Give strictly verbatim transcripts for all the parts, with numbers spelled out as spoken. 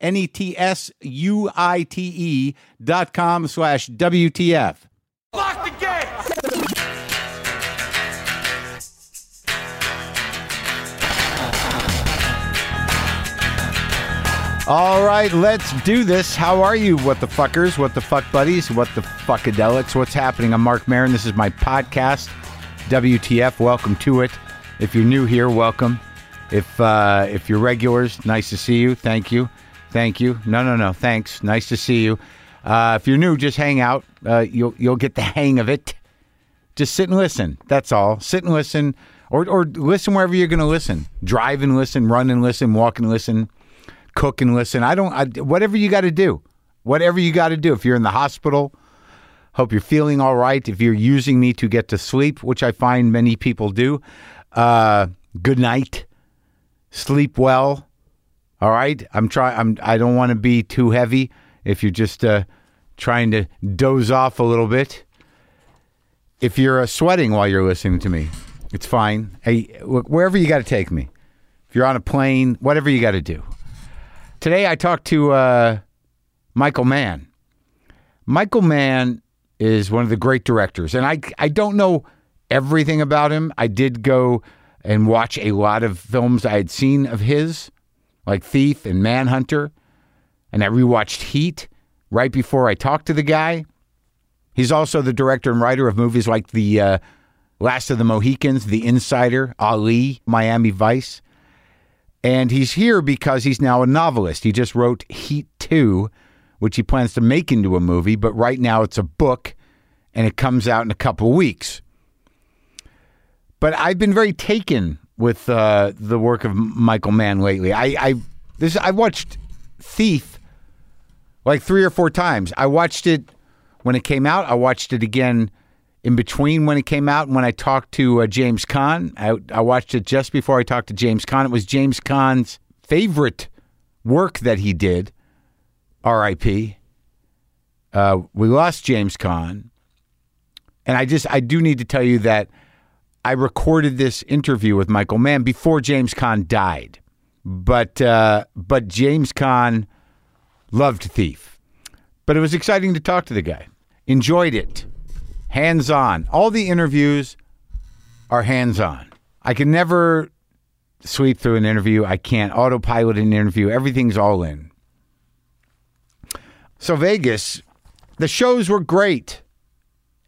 N E T S U I T E dot com slash W T F. Lock the gate! All right, let's do this. How are you, what the fuckers, what the fuck buddies, what the fuckadelics? What's happening? I'm Mark Maron. This is my podcast, W T F. Welcome to it. If you're new here, welcome. If uh, if you're regulars, nice to see you. Thank you. Thank you. No, no, no. Thanks. Nice to see you. Uh, if you're new, just hang out. Uh, you'll you'll get the hang of it. Just sit and listen. That's all. Sit and listen, or or listen wherever you're going to listen. Drive and listen. Run and listen. Walk and listen. Cook and listen. I don't, I, whatever you got to do, whatever you got to do. If you're in the hospital, hope you're feeling all right. If you're using me to get to sleep, which I find many people do, uh, good night, sleep well. All right. I'm trying, I'm, I don't want to be too heavy. If you're just, uh, trying to doze off a little bit, if you're uh, sweating while you're listening to me, it's fine. Hey, look, wherever you got to take me, if you're on a plane, whatever you got to do. Today, I talked to uh, Michael Mann. Michael Mann is one of the great directors, and I I don't know everything about him. I did go and watch a lot of films I had seen of his, like Thief and Manhunter, and I rewatched Heat right before I talked to the guy. He's also the director and writer of movies like The uh, Last of the Mohicans, The Insider, Ali, Miami Vice. And he's here because he's now a novelist. He just wrote Heat two, which he plans to make into a movie, but right now it's a book, and it comes out in a couple weeks. But I've been very taken with uh, the work of Michael Mann lately. I I, this, I watched Thief like three or four times. I watched it when it came out. I watched it again in between when it came out and when I talked to uh, James Caan. I, I watched it just before I talked to James Caan. It was James Caan's favorite work that he did, R I P Uh, we lost James Caan. And I just, I do need to tell you that I recorded this interview with Michael Mann before James Caan died. But, uh, but James Caan loved Thief. But it was exciting to talk to the guy. Enjoyed it. Hands-on. All the interviews are hands-on. I can never sleep through an interview. I can't autopilot an interview. Everything's all in. So Vegas, the shows were great,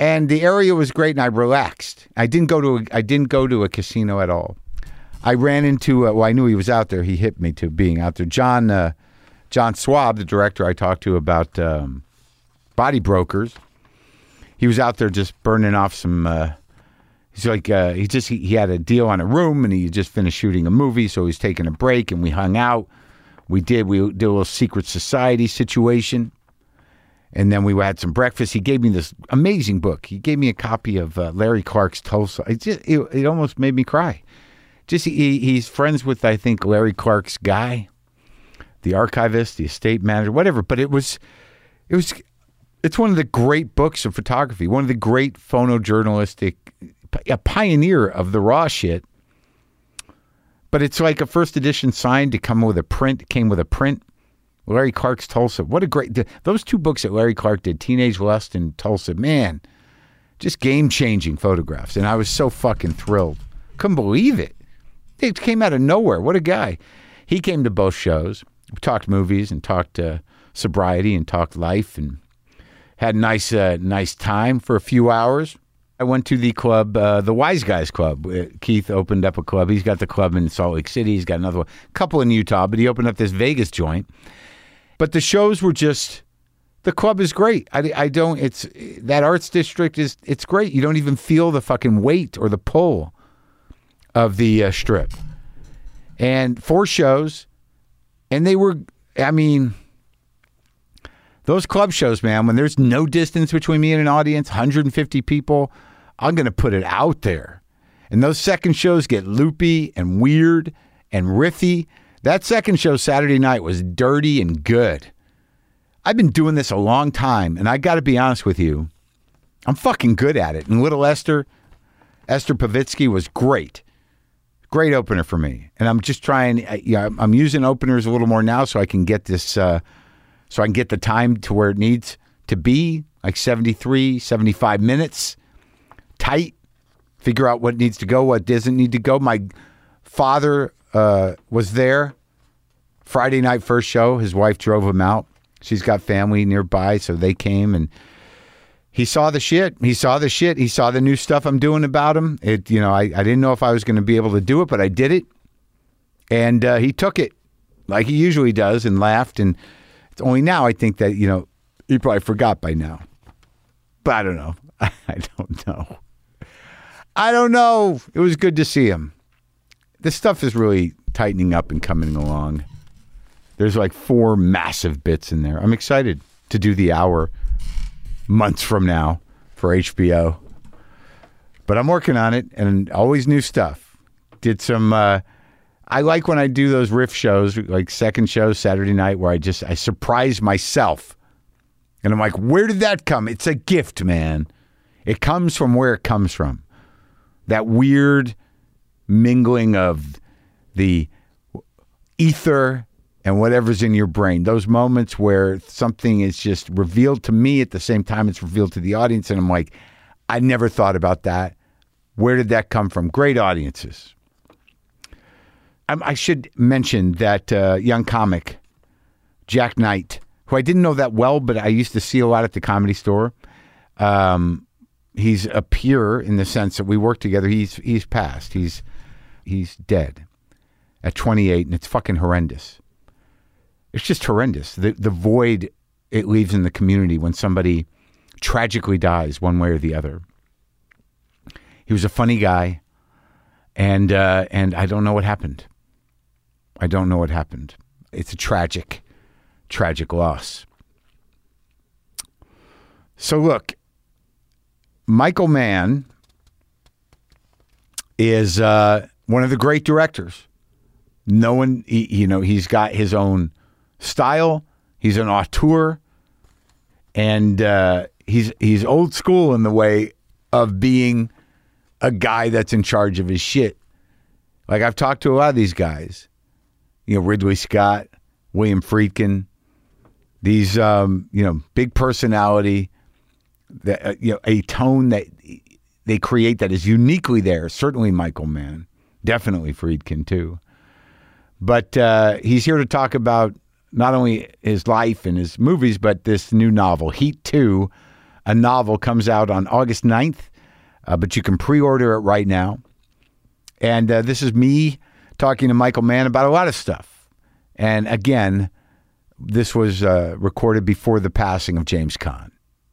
and the area was great, and I relaxed. I didn't go to a, I didn't go to a casino at all. I ran into, a, well, I knew he was out there. He hit me to being out there. John, uh, John Swab, the director I talked to about um, Body Brokers, he was out there just burning off some, uh, he's like, uh, he just, he, he had a deal on a room and he just finished shooting a movie. So he's taking a break and we hung out. We did, we did a little secret society situation. And then we had some breakfast. He gave me this amazing book. He gave me a copy of uh, Larry Clark's Tulsa. It just, it, it almost made me cry. Just, he, he's friends with, I think, Larry Clark's guy, the archivist, the estate manager, whatever. But it was, it was... It's one of the great books of photography, one of the great phonojournalistic, a pioneer of the raw shit. But it's like a first edition signed to come with a print, came with a print. Larry Clark's Tulsa. What a great, those two books that Larry Clark did, Teenage Lust and Tulsa, man, just game-changing photographs. And I was so fucking thrilled. Couldn't believe it. It came out of nowhere. What a guy. He came to both shows. We talked movies and talked uh, sobriety and talked life and had nice, uh, nice time for a few hours. I went to the club, uh, the Wise Guys Club. Keith opened up a club. He's got the club in Salt Lake City. He's got another one, a couple in Utah, but he opened up this Vegas joint. But the shows were just, the club is great. I, I don't, it's, that arts district is, it's great. You don't even feel the fucking weight or the pull of the uh, strip. And four shows, and they were, I mean, those club shows, man, when there's no distance between me and an audience, one hundred fifty people, I'm going to put it out there. And those second shows get loopy and weird and riffy. That second show Saturday night was dirty and good. I've been doing this a long time, and I got to be honest with you, I'm fucking good at it. And Little Esther, Esther Pavitsky was great. Great opener for me. And I'm just trying, yeah, I'm using openers a little more now so I can get this, uh, so I can get the time to where it needs to be, like seventy-three, seventy-five minutes, tight, figure out what needs to go, what doesn't need to go. My father uh, was there Friday night first show. His wife drove him out. She's got family nearby, so they came and he saw the shit. He saw the shit. He saw the new stuff I'm doing about him. It, you know, I, I didn't know if I was going to be able to do it, but I did it. And uh, he took it like he usually does and laughed. And it's only now I think that, you know, he probably forgot by now. But I don't know. I don't know. I don't know. It was good to see him. This stuff is really tightening up and coming along. There's like four massive bits in there. I'm excited to do the hour months from now for H B O, but I'm working on it and always new stuff. Did some uh I like when I do those riff shows, like second show Saturday night, where I just I surprise myself and I'm like, where did that come? It's a gift, man. It comes from where it comes from. That weird mingling of the ether and whatever's in your brain, those moments where something is just revealed to me at the same time it's revealed to the audience. And I'm like, I never thought about that. Where did that come from? Great audiences. I'm, I should mention that uh, young comic, Jack Knight, who I didn't know that well, but I used to see a lot at the Comedy Store. Um, he's a peer in the sense that we work together. He's, he's passed. He's, he's dead at twenty-eight, and it's fucking horrendous. It's just horrendous. The the void it leaves in the community when somebody tragically dies one way or the other. He was a funny guy, and uh, and I don't know what happened. I don't know what happened. It's a tragic, tragic loss. So look, Michael Mann is uh, one of the great directors. No one, he, you know, he's got his own style. He's an auteur, and uh, he's he's old school in the way of being a guy that's in charge of his shit. Like, I've talked to a lot of these guys, you know, Ridley Scott, William Friedkin, these um, you know, big personality, that uh, you know, a tone that they create that is uniquely there. Certainly Michael Mann, definitely Friedkin too, but uh, he's here to talk about not only his life and his movies, but this new novel, Heat two, a novel, comes out on August ninth, uh, but you can pre-order it right now. And uh, this is me talking to Michael Mann about a lot of stuff. And again, this was uh, recorded before the passing of James Caan.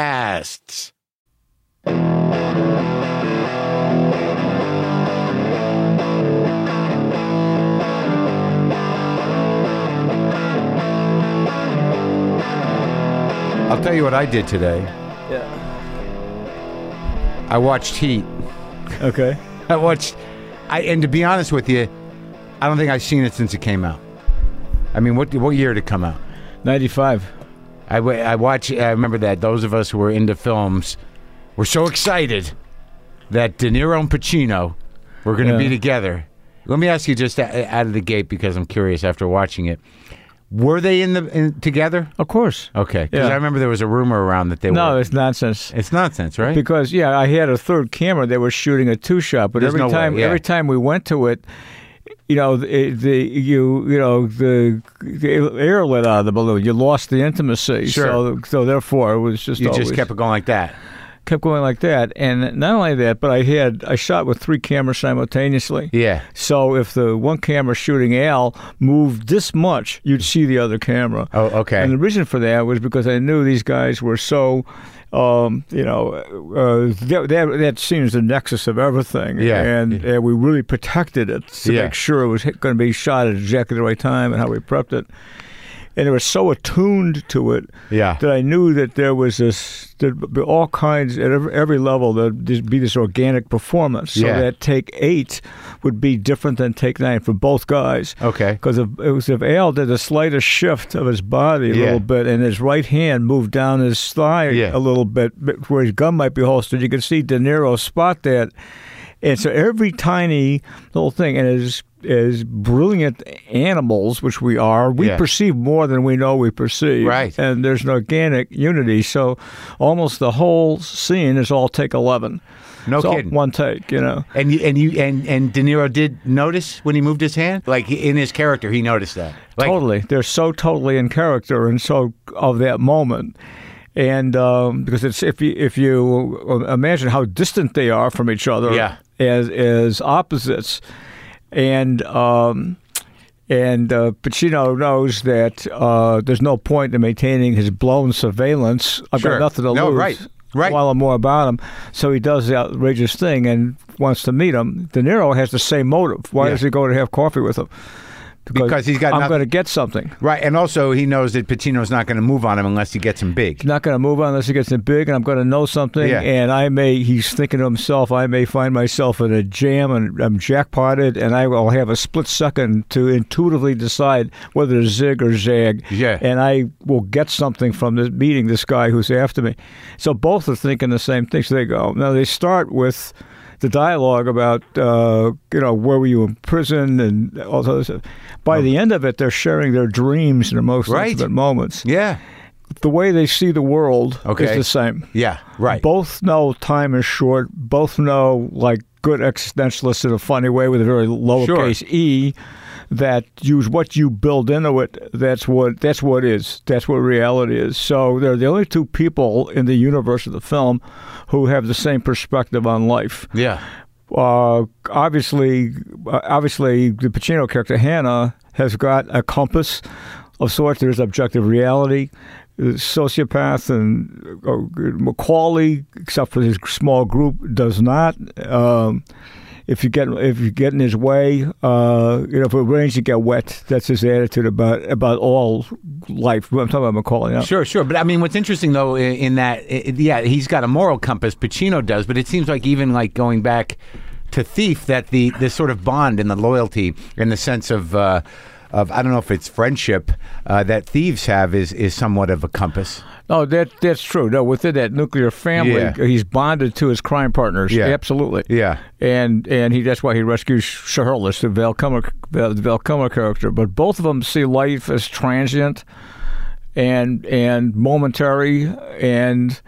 podcasts. I'll tell you what I did today. Yeah. I watched Heat. Okay. I watched, I and to be honest with you, I don't think I've seen it since it came out. I mean, what what year did it come out? ninety-five. I, I watch. I remember that. Those of us who were into films were so excited that De Niro and Pacino were going to yeah. be together. Let me ask you just out of the gate, because I'm curious after watching it. Were they in the in, together? Of course. Okay, because yeah. I remember there was a rumor around that they no, were. No, it's nonsense. It's nonsense, right? Because yeah, I had a third camera. They were shooting a two-shot, but There's every no time, way, yeah. every time we went to it, you know, the, the you you know the, the air let out of the balloon. You lost the intimacy. Sure. So, so therefore, it was just you always, just kept it going like that. Kept going like that, and not only that, but I had I shot with three cameras simultaneously. Yeah. So if the one camera shooting Al moved this much, you'd see the other camera. Oh, okay. And the reason for that was because I knew these guys were so, um, you know, uh, that, that that seems the nexus of everything. Yeah. And, and we really protected it to yeah. make sure it was going to be shot at exactly the right time and how we prepped it. And it was so attuned to it yeah. that I knew that there was this, there'd be all kinds, at every, every level, there'd be this organic performance. So yeah. that take eight would be different than take nine for both guys. Okay. Because if, if Al did the slightest shift of his body a yeah. little bit and his right hand moved down his thigh yeah. a little bit, where his gun might be holstered, you could see De Niro spot that. And so every tiny little thing, and as as brilliant animals, which we are, we yeah. perceive more than we know we perceive. Right. And there's an organic unity. So almost the whole scene is all take eleven. No it's kidding. All one take, you know. And you, and you and and De Niro did notice when he moved his hand, like in his character, he noticed that. Like, totally, they're so totally in character and so of that moment. And um, because it's if you if you imagine how distant they are from each other, yeah. as as opposites, and um, and uh, Pacino knows that uh, there's no point in maintaining his blown surveillance. I've sure. got nothing to no, lose. Right. Right. While I'm more about him, so he does the outrageous thing and wants to meet him. De Niro has the same motive. Why yeah. does he go to have coffee with him? Because, because he's got. I'm going to get something. Right. And also, he knows that Pacino's not going to move on him unless he gets him big. He's not going to move on unless he gets him big, and I'm going to know something. Yeah. And I may, he's thinking to himself, I may find myself in a jam and I'm jackpotted, and I will have a split second to intuitively decide whether to zig or zag. Yeah. And I will get something from this, meeting this guy who's after me. So both are thinking the same thing. So they go. Now, they start with the dialogue about, uh, you know, where were you in prison and all that stuff. By oh. the end of it, they're sharing their dreams and their most right. intimate moments. Yeah. The way they see the world okay. is the same. Yeah, right. Both know time is short. Both know, like, good existentialists in a funny way with a very lowercase sure. e, that use what you build into it, that's what that's what is. That's what reality is. So they're the only two people in the universe of the film who have the same perspective on life. Yeah. Uh, obviously, obviously, the Pacino character, Hannah, has got a compass of sorts. There's objective reality. Sociopath and Macaulay, except for his small group, does not. Um, If you get if you get in his way, uh, you know, if it rains, you get wet. That's his attitude about about all life. I'm talking about Macaulay now. Sure, sure. But I mean, what's interesting though in, in that, it, yeah, he's got a moral compass. Pacino does, but it seems like even like going back to Thief, that the this sort of bond and the loyalty and the sense of uh, of I don't know if it's friendship uh, that thieves have is is somewhat of a compass. No, that that's true. No, within that nuclear family, yeah. he's bonded to his crime partners. Yeah. Absolutely. Yeah. And and he that's why he rescues Shiherlis, the Val Kilmer, the Val Kilmer character. But both of them see life as transient and and momentary and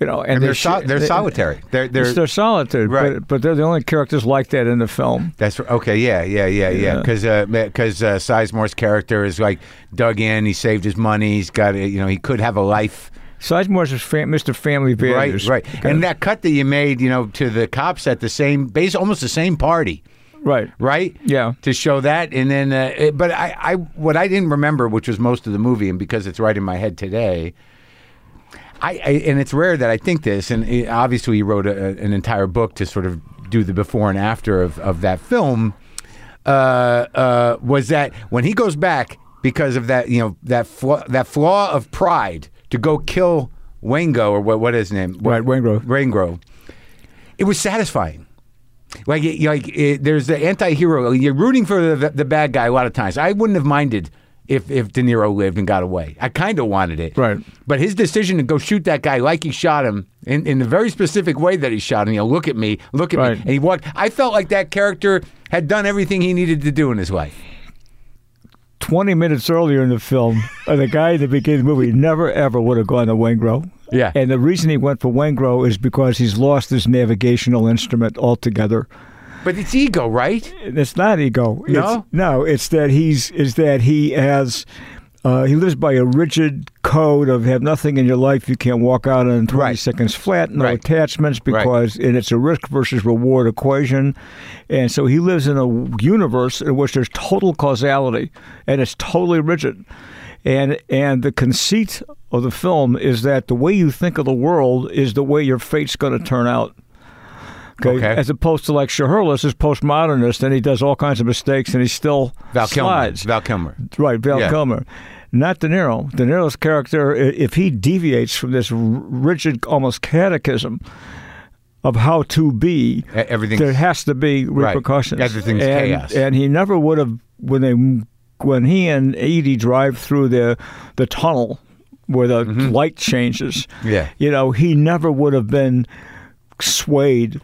you know and, and they're they, so, they're they, solitary. They're they're, they're solitary. Right. But, but they're the only characters like that in the film. That's okay. Yeah. Yeah. Yeah. Yeah. Because yeah. because uh, uh, Sizemore's character is like dug in. He saved his money. He's got a, you know he could have a life. Sizemore's fam- Mister Family Values. Right, right. And that cut that you made, you know, to the cops at the same base, almost the same party. Right. Right? Yeah. To show that. And then, uh, it, but I, I, what I didn't remember, which was most of the movie, and because it's right in my head today, I, I and it's rare that I think this, and it, obviously he wrote a, an entire book to sort of do the before and after of, of that film, uh, uh, was that when he goes back because of that, you know, that flaw, that flaw of pride to go kill Waingro, or what, what is his name? Right, Waingro. Waingro. It was satisfying. Like, it, like it, there's the anti-hero. You're rooting for the, the bad guy a lot of times. I wouldn't have minded if, if De Niro lived and got away. I kind of wanted it. Right. But his decision to go shoot that guy like he shot him, in, in the very specific way that he shot him, you know, look at me, look at right. me. And he walked. I felt like that character had done everything he needed to do in his life. twenty minutes earlier in the film, the guy at the beginning of the movie never, ever would have gone to Waingro. Yeah. And the reason he went for Waingro is because he's lost his navigational instrument altogether. But it's ego, right? It's not ego. No? It's, no, it's that he's is that he has uh, he lives by a rigid code of have nothing in your life. You can't walk out in twenty right. seconds flat, no right. attachments, because right. and it's a risk versus reward equation. And so he lives in a universe in which there's total causality, and it's totally rigid. And and the conceit of the film is that the way you think of the world is the way your fate's going to turn out. Okay? Okay. As opposed to like Shiherlis is postmodernist and he does all kinds of mistakes and he still Val slides. Kilmer. Val Kilmer. Right, Val yeah. Kilmer. Not De Niro. De Niro's character, if he deviates from this rigid almost catechism of how to be, there has to be repercussions. Right. Everything's and, chaos. And he never would have, when they... When he and Edie drive through the the tunnel where the mm-hmm. light changes, yeah. you know, he never would have been swayed.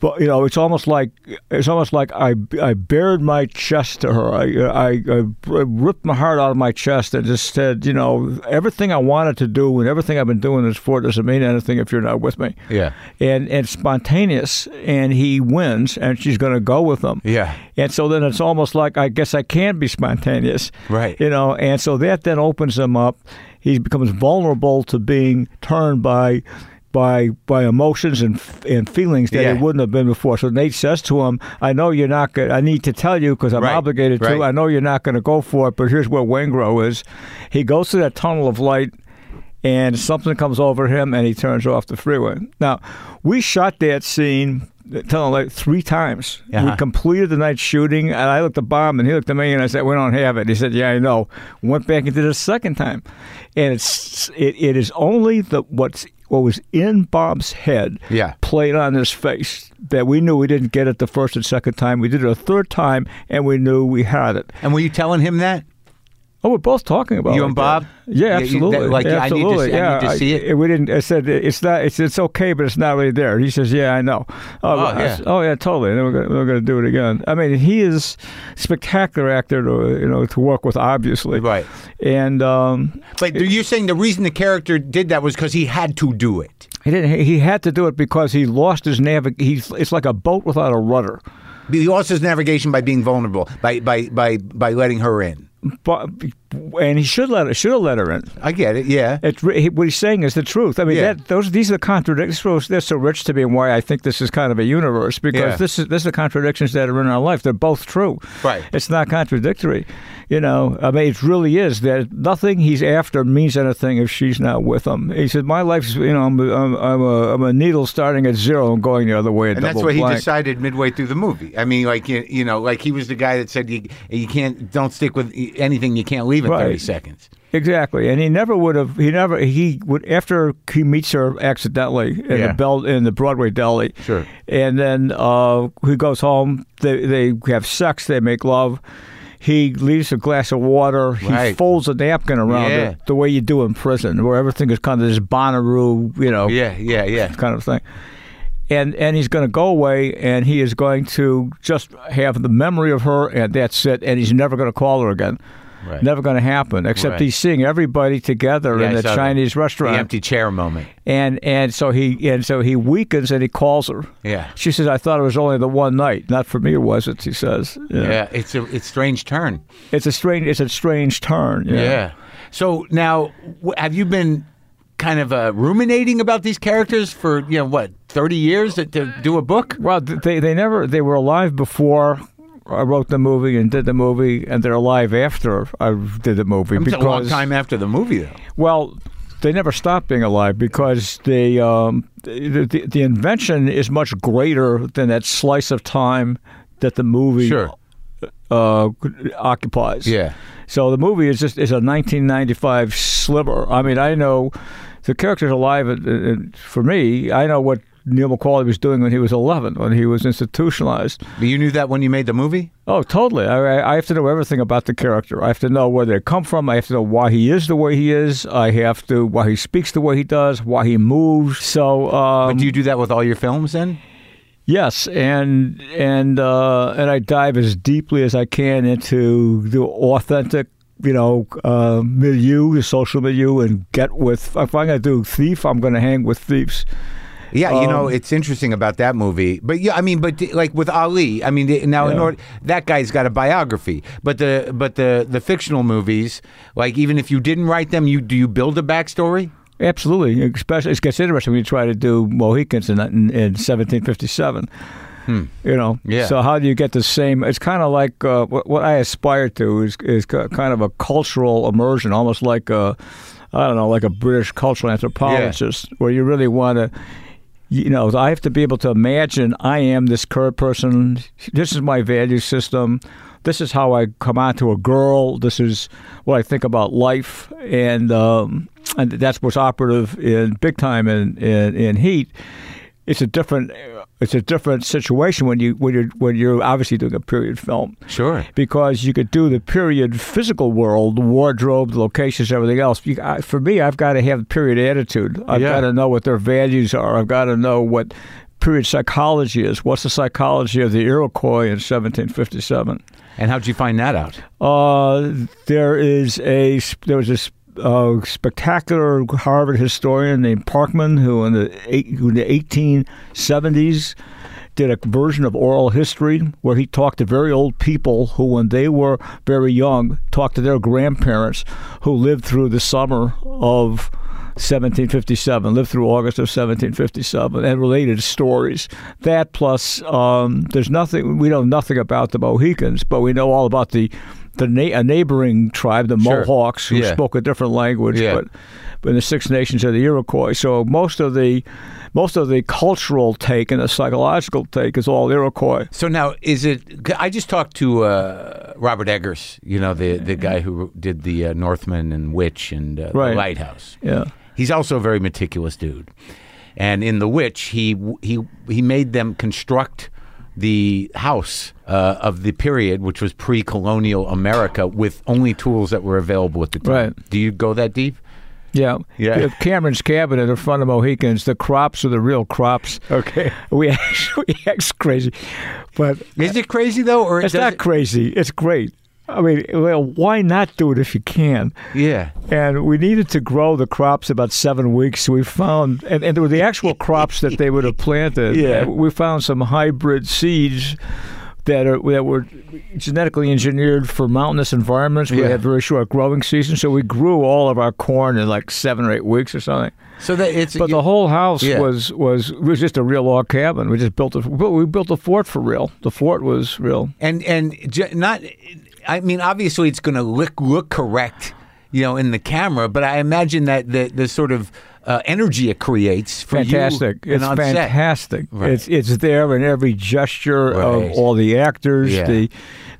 But you know, it's almost like it's almost like I I bared my chest to her. I I, I ripped my heart out of my chest and just said, you know, everything I wanted to do and everything I've been doing this for doesn't mean anything if you're not with me. Yeah. And and spontaneous, and he wins, and she's going to go with him. Yeah. And so then it's almost like I guess I can be spontaneous. Right. You know, and so that then opens him up. He becomes vulnerable to being turned by. by by emotions and and feelings that yeah. it wouldn't have been before. So Nate says to him, I know you're not going to, I need to tell you because I'm right. obligated right. to, I know you're not going to go for it, but here's where Waingro is. He goes through that tunnel of light and something comes over him and he turns off the freeway. Now, we shot that scene tunnel light three times. Uh-huh. We completed the night shooting and I looked at Bob and he looked at me and I said, we don't have it. He said, yeah, I know. Went back and did it a second time. And it's it, it is only the what's what was in Bob's head yeah. played on his face that we knew we didn't get it the first and second time. We did it a third time, and we knew we had it. And were you telling him that? Oh, we're both talking about you it. You and Bob? Yeah, yeah absolutely. You, that, like, absolutely. I need to, yeah. I need to see it. I, we didn't, I said, it's not. It's, it's okay, but it's not really there. He says, yeah, I know. Oh, oh, I, yeah. I, oh yeah, totally. And then we're going to do it again. I mean, he is a spectacular actor to, you know, to work with, obviously. Right. And, um, but it, you're saying the reason the character did that was because he had to do it. He didn't. He had to do it because he lost his navig. He's. It's like a boat without a rudder. He lost his navigation by being vulnerable, by by by, by letting her in. But, and he should let should have let her in. I get it. Yeah, it, he, what he's saying is the truth. I mean, yeah. that those these are the contradictions. They're so rich to me, and why I think this is kind of a universe because yeah. this is this are the contradictions that are in our life. They're both true. Right. It's not contradictory. You know, I mean, it really is that nothing he's after means anything if she's not with him. He said, "My life's you know, I'm I'm, I'm, a, I'm a needle starting at zero and going the other way." At and that's what blank. He decided midway through the movie. I mean, like you, you know, like he was the guy that said you you can't don't stick with. Anything you can't leave in right. thirty seconds. Exactly, and he never would have. He never. He would after he meets her accidentally in yeah. the Bel in the Broadway deli. Sure. And then uh, he goes home. They they have sex. They make love. He leaves a glass of water. Right. He folds a napkin around yeah. it the way you do in prison, where everything is kind of this Bonnaroo, you know. Yeah, yeah, yeah. Kind of thing. And and he's going to go away, and he is going to just have the memory of her, and that's it. And he's never going to call her again. Right. Never going to happen. Except right. he's seeing everybody together yeah, in the Chinese the, restaurant. The empty chair moment. And and so he and so he weakens, and he calls her. Yeah. She says, "I thought it was only the one night. Not for me, was it?" She says. Yeah. yeah it's a it's strange turn. It's a strange. It's a strange turn. Yeah. yeah. So now, have you been? Kind of uh, ruminating about these characters for, you know, what, thirty years to, to do a book? Well, they they never, they were alive before I wrote the movie and did the movie, and they're alive after I did the movie. It was a long time after the movie, though. Well, they never stop being alive because the, um, the, the the invention is much greater than that slice of time that the movie sure. uh, occupies. Yeah. So the movie is just is a nineteen ninety-five sliver. I mean, I know the character's alive uh, for me. I know what Neil McCauley was doing when he was eleven, when he was institutionalized. But you knew that when you made the movie? Oh, totally. I, I have to know everything about the character. I have to know where they come from. I have to know why he is the way he is. I have to, why he speaks the way he does, why he moves. So, um, but do you do that with all your films then? Yes, and and uh, and I dive as deeply as I can into the authentic, you know, uh, milieu, the social milieu, and get with, if I'm going to do Thief, I'm going to hang with thieves. Yeah, you know, um, it's interesting about that movie. But yeah, I mean, but like with Ali, I mean, now yeah. in order, that guy's got a biography. But the but the the fictional movies, like even if you didn't write them, you do you build a backstory? Absolutely, especially it gets interesting when you try to do Mohicans in in, in seventeen fifty-seven. Hmm. You know, yeah. So how do you get the same? It's kind of like uh, what, what I aspire to is is kind of a cultural immersion, almost like a I don't know, like a British cultural anthropologist, yeah. where you really want to. You know, I have to be able to imagine I am this current person. This is my value system. This is how I come on to a girl. This is what I think about life. And um, and that's what's operative in big time in, in, in Heat. It's a different it's a different situation when you when you're when you're obviously doing a period film. Sure. Because you could do the period physical world, the wardrobe, the locations, everything else. You, I, for me, I've got to have period attitude. I've yeah. got to know what their values are. I've got to know what period psychology is. What's the psychology of the Iroquois in seventeen fifty-seven? And how'd you find that out? Uh, there is a there was this. A uh, spectacular Harvard historian named Parkman, who in the eight, who in the eighteen seventies did a version of oral history where he talked to very old people who, when they were very young, talked to their grandparents who lived through the summer of seventeen fifty-seven, lived through August of seventeen fifty-seven, and related stories. That plus, um, there's nothing we know nothing about the Mohicans, but we know all about the. The na- a neighboring tribe, the sure. Mohawks, who yeah. spoke a different language, yeah. but, but in the Six Nations are the Iroquois. So most of the most of the cultural take and the psychological take is all Iroquois. So now, is it? I just talked to uh, Robert Eggers, you know, the the guy who did the uh, Northman and Witch and uh, right. the Lighthouse. Yeah, he's also a very meticulous dude. And in the Witch, he he he made them construct. The house uh, of the period, which was pre-colonial America, with only tools that were available at the time. Right. Do you go that deep? Yeah. yeah. Cameron's cabinet in front of Mohicans, the crops are the real crops. Okay. We actually act crazy. But is it crazy, though? Or it's not it... crazy. It's great. I mean, well, why not do it if you can? Yeah. And we needed to grow the crops about seven weeks. So we found, and, and there were the actual crops that they would have planted. Yeah. We found some hybrid seeds that are that were genetically engineered for mountainous environments. We yeah. had very short growing seasons, so we grew all of our corn in like seven or eight weeks or something. So that it's but you, the whole house yeah. was was was just a real log cabin. We just built a we built a fort for real. The fort was real, and and not. I mean, obviously, it's going to look, look correct, you know, in the camera. But I imagine that the the sort of uh, energy it creates for fantastic. You. It's and fantastic. It's fantastic. Right. It's it's there in every gesture right. of all the actors. Yeah. The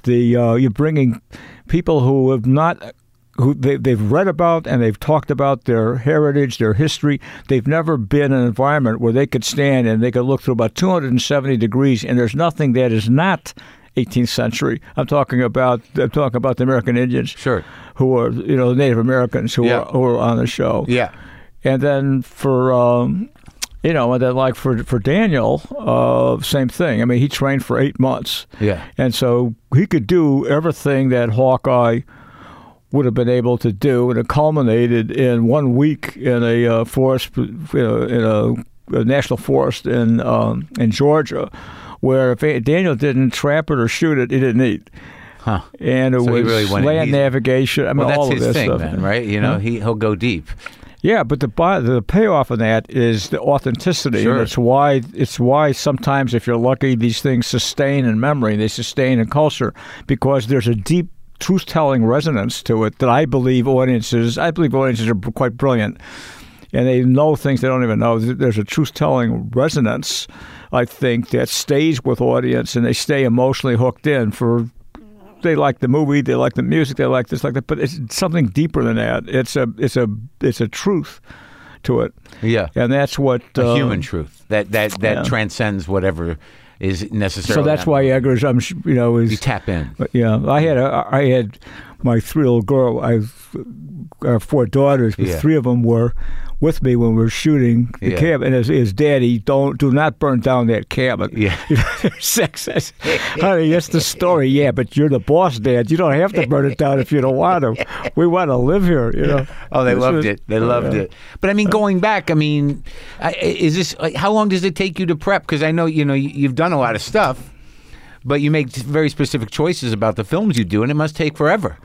the uh, you're bringing people who have not. Who they, they've read about and they've talked about their heritage, their history. They've never been in an environment where they could stand and they could look through about two hundred seventy degrees and there's nothing that is not eighteenth century. I'm talking about I'm talking about the American Indians, sure, who are you know Native Americans who yeah. are who are on the show. Yeah, and then for um, you know, and then like for for Daniel, uh, same thing. I mean, he trained for eight months. Yeah, and so he could do everything that Hawkeye would have been able to do, and it culminated in one week in a uh, forest, you know, in a, a national forest in um, in Georgia, where if Daniel didn't trap it or shoot it, he didn't eat. Huh. And it so was really land navigation. I mean, well, that's all of his this thing, stuff, then, right? You know, he he'll go deep. Yeah, but the the payoff of that is the authenticity. Sure. And it's why it's why sometimes, if you're lucky, these things sustain in memory. They sustain in culture because there's a deep truth-telling resonance to it that I believe audiences, I believe audiences are quite brilliant. And they know things they don't even know. There's a truth-telling resonance, I think, that stays with audience, and they stay emotionally hooked in for, they like the movie, they like the music, they like this, like that, but it's something deeper than that. It's a, it's a, it's a truth to it. Yeah. And that's what... A um, human truth that, that, that yeah. transcends whatever... is necessarily. So that's why Edgar's, I'm, you know, is you tap in. Yeah, I had a, I had my three little girl. I have four daughters, but yeah. three of them were with me when we were shooting the yeah. camp. And as his daddy, don't do not burn down that cabin. Yeah, you know, success. Honey, that's the story. Yeah, but you're the boss, Dad. You don't have to burn it down if you don't want to. We want to live here. You know. Oh, they this loved was, it. They loved yeah. it. But I mean, going back, I mean, is this like, how long does it take you to prep? Because I know you know you've done a lot of stuff, but you make very specific choices about the films you do, and it must take forever.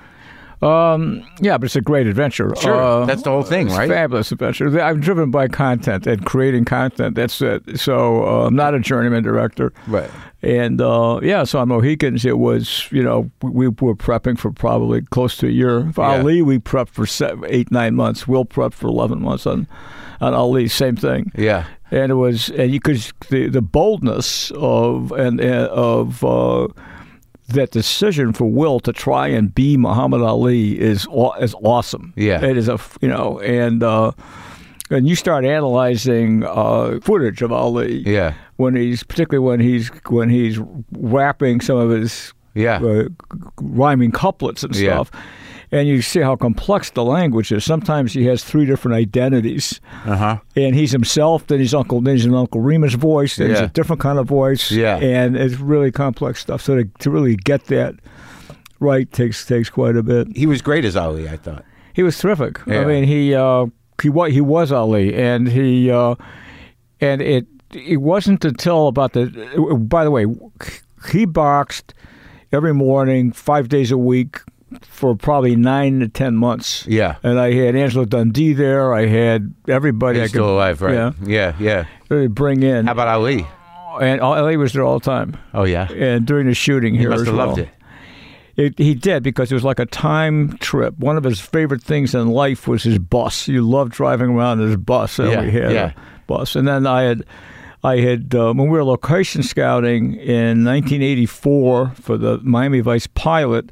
Um, yeah, but it's a great adventure. Sure, uh, that's the whole thing, right? Fabulous adventure. I'm driven by content and creating content. That's it. So uh, I'm not a journeyman director, right? And uh, yeah, so on Mohicans, it was you know we, we were prepping for probably close to a year. For yeah. Ali, we prepped for seven, eight, nine months. We'll prep for eleven months on on Ali. Same thing. Yeah. And it was, and you could the, the boldness of and uh, of uh, that decision for Will to try and be Muhammad Ali is is awesome. Yeah, it is a you know, and uh, and you start analyzing uh, footage of Ali. Yeah, when he's particularly when he's when he's rapping some of his yeah uh, rhyming couplets and stuff. Yeah. And you see how complex the language is. Sometimes he has three different identities. Uh-huh. And he's himself, then he's Uncle then he's an Uncle Remus voice, then yeah. he's a different kind of voice. Yeah. And it's really complex stuff. So to, to really get that right takes takes quite a bit. He was great as Ali, I thought. He was terrific. Yeah. I mean, he uh, he, he was Ali, and he uh, and it it wasn't until about the... By the way, he boxed every morning, five days a week, for probably nine to ten months. Yeah. And I had Angelo Dundee there. I had everybody. He's I could, still alive, right? Yeah. Yeah, yeah. Really bring in. How about Ali? And Ali was there all the time. Oh, yeah? And during the shooting he here must as have well. loved it. It, he did, because it was like a time trip. One of his favorite things in life was his bus. You loved driving around in his bus. And yeah, we had yeah. a bus. And then I had... I had, uh, when we were location scouting in nineteen eighty-four for the Miami Vice pilot,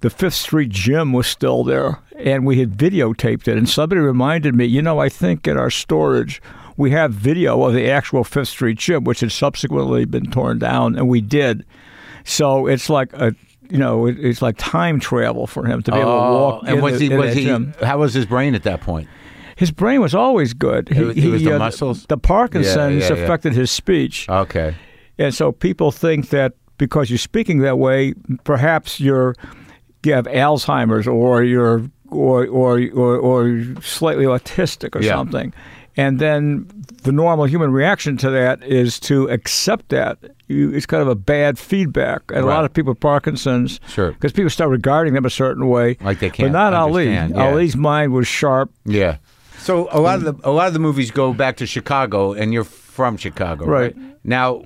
the Fifth Street Gym was still there, and we had videotaped it. And somebody reminded me, you know, I think in our storage, we have video of the actual Fifth Street Gym, which had subsequently been torn down, and we did. So it's like a, you know, it, it's like time travel for him to be uh, able to walk and in was the, he, in was he, gym. How was his brain at that point? His brain was always good. He, it was, it was he, the uh, muscles? The Parkinson's yeah, yeah, yeah. affected his speech. Okay. And so people think that because you're speaking that way, perhaps you're... you have Alzheimer's or you're or or or, or slightly autistic or yeah. something. And then the normal human reaction to that is to accept that. You, it's kind of a bad feedback. And right. a lot of people with Parkinson's, sure, because people start regarding them a certain way. Like they can't But not understand. Ali. Yeah. Ali's mind was sharp. Yeah. So a lot of the a lot of the movies go back to Chicago, and you're from Chicago, right? right? Now,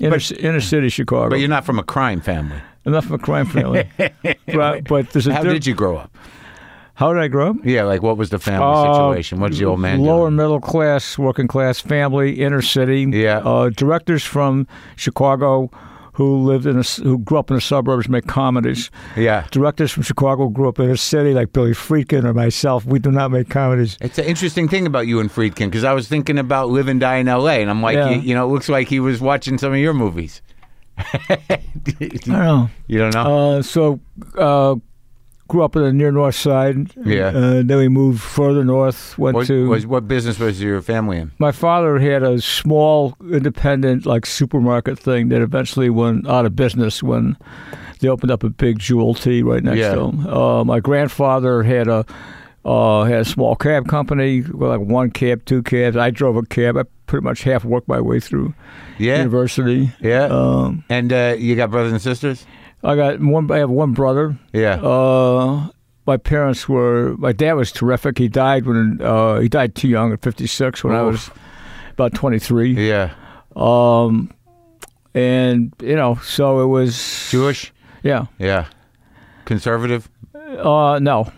inner, but, inner city Chicago. But you're not from a crime family. Enough of a crime family. But, but there's a How diff- did you grow up? How did I grow up? Yeah, like what was the family uh, situation? What did the old man do? Lower doing? middle class, working class family, inner city. Yeah. Uh, directors from Chicago who lived in a, who grew up in the suburbs make comedies. Yeah. Directors from Chicago grew up in a city like Billy Friedkin or myself. We do not make comedies. It's an interesting thing about you and Friedkin, because I was thinking about Live and Die in L A, and I'm like, yeah. you, you know, it looks like he was watching some of your movies. I don't know. You don't know? Uh, so, uh, grew up in the near north side. Yeah. Uh, then we moved further north. Went what, to. Was, what business was your family in? My father had a small, independent, like supermarket thing that eventually went out of business when they opened up a big Jewel Tea right next yeah. to him. Uh, my grandfather had a uh, had a small cab company, like one cab, two cabs. I drove a cab. I pretty much half worked my way through yeah. university. Yeah. Um, and uh, you got brothers and sisters? I got one. I have one brother. Yeah. Uh, my parents were. My dad was terrific. He died when uh, he died too young at fifty-six when Oof. I was about twenty-three. Yeah. Um, and you know, so it was Jewish. Yeah. Yeah. conservative? Uh, no.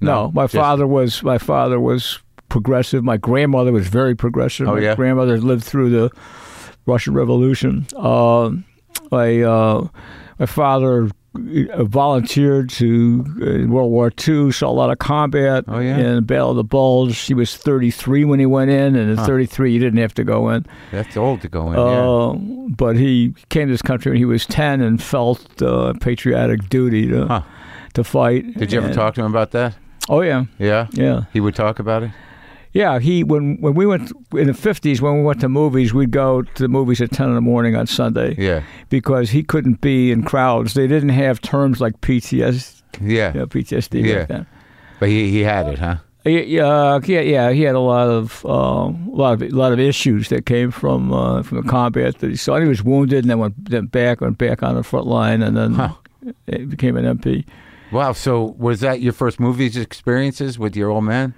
No, no, my just... father was my father was progressive. My grandmother was very progressive. Oh, my yeah? grandmother lived through the Russian Revolution. Uh, my, uh, my father volunteered to in World War Two, saw a lot of combat oh, yeah? in the Battle of the Bulge. He was thirty-three when he went in, and at huh. thirty-three you didn't have to go in. That's old to go in, uh, yeah. But he came to this country when he was ten and felt uh, patriotic duty to, huh. to fight. Did you ever and, talk to him about that? Oh, yeah. Yeah? Yeah. He would talk about it? Yeah. He when when we went in the fifties, when we went to movies, we'd go to the movies at ten in the morning on Sunday. Yeah. Because he couldn't be in crowds. They didn't have terms like P T S D. Yeah. You know, P T S D yeah. back then. But he, he had it, huh? He, uh, yeah, yeah. He had a lot of uh, a lot of a lot of issues that came from uh, from the combat that he saw. And he was wounded, and then went then back went back on the front line, and then huh. it became an M P. Wow, so was that your first movies experiences with your old man?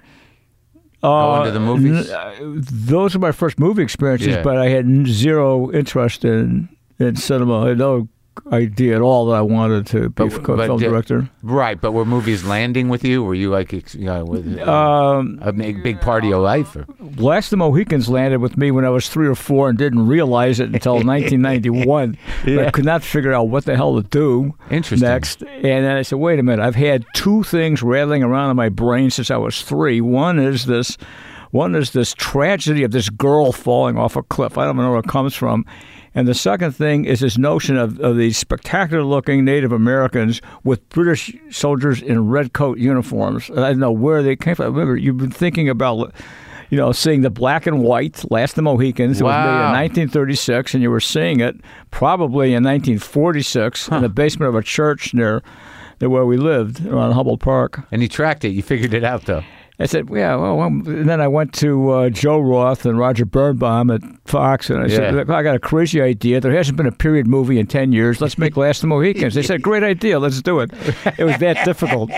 Uh, Going to the movies? N- those were my first movie experiences, yeah. but I had zero interest in, in cinema. I had no idea at all that I wanted to be but, a but film did, director. Right, but were movies landing with you? Were you like you know, with, um, a big, big part of your life? Or? Last of the Mohicans landed with me when I was three or four and didn't realize it until nineteen ninety-one. Yeah. I could not figure out what the hell to do Interesting. next. And then I said, wait a minute, I've had two things rattling around in my brain since I was three. One is this, one is this tragedy of this girl falling off a cliff. I don't know where it comes from. And the second thing is this notion of, of these spectacular-looking Native Americans with British soldiers in red coat uniforms. And I don't know where they came from. I remember, you've been thinking about, you know, seeing the black and white, Last of the Mohicans. Wow. It was made in nineteen thirty-six, and you were seeing it probably in nineteen forty-six huh. in the basement of a church near, near where we lived, around Humboldt Park. And you tracked it. You figured it out, though. I said, yeah, well, and then I went to uh, Joe Roth and Roger Birnbaum at Fox, and I yeah. said, look, I got a crazy idea. There hasn't been a period movie in ten years. Let's make Last of the Mohicans. They said, great idea. Let's do it. It was that difficult.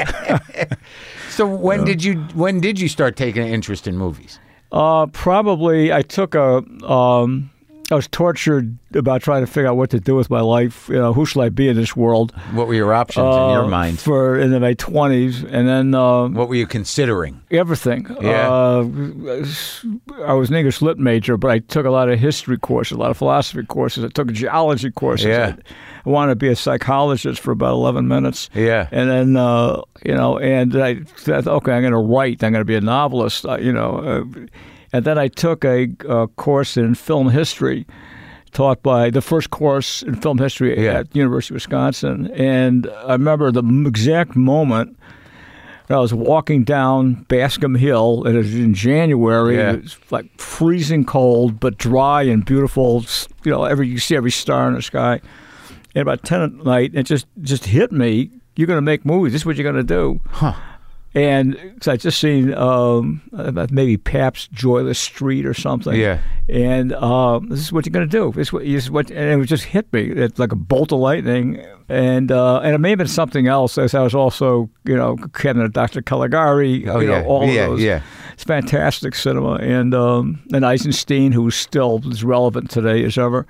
So when uh, did you when did you start taking an interest in movies? Uh, probably I took a um, – I was tortured about trying to figure out what to do with my life. You know, who shall I be in this world? What were your options uh, in your mind? For in my twenties, and then uh, what were you considering? Everything. Yeah. Uh, I was an English lit major, but I took a lot of history courses, a lot of philosophy courses. I took geology courses. Yeah. I wanted to be a psychologist for about eleven minutes. Yeah. And then uh, you know, and I thought, okay, I'm going to write. I'm going to be a novelist. Uh, you know, uh, and then I took a, a course in film history. Taught by the first course in film history yeah. at the University of Wisconsin. And I remember the exact moment that I was walking down Bascom Hill. It was in January. Yeah. It was like freezing cold, but dry and beautiful. You know, every you see every star in the sky. And about ten at night, it just, just hit me. You're going to make movies. This is what you're going to do. Huh. And because I'd just seen um, maybe Pap's Joyless Street or something. Yeah. And um, this is what you're going to do. This is what, this is what, and it just hit me. It's like a bolt of lightning. And uh, and it may have been something else, as I was also, you know, cabinet of Doctor Caligari, oh, you yeah. know, all yeah, of those. Yeah. It's fantastic cinema. And, um, and Eisenstein, who's still as relevant today as ever.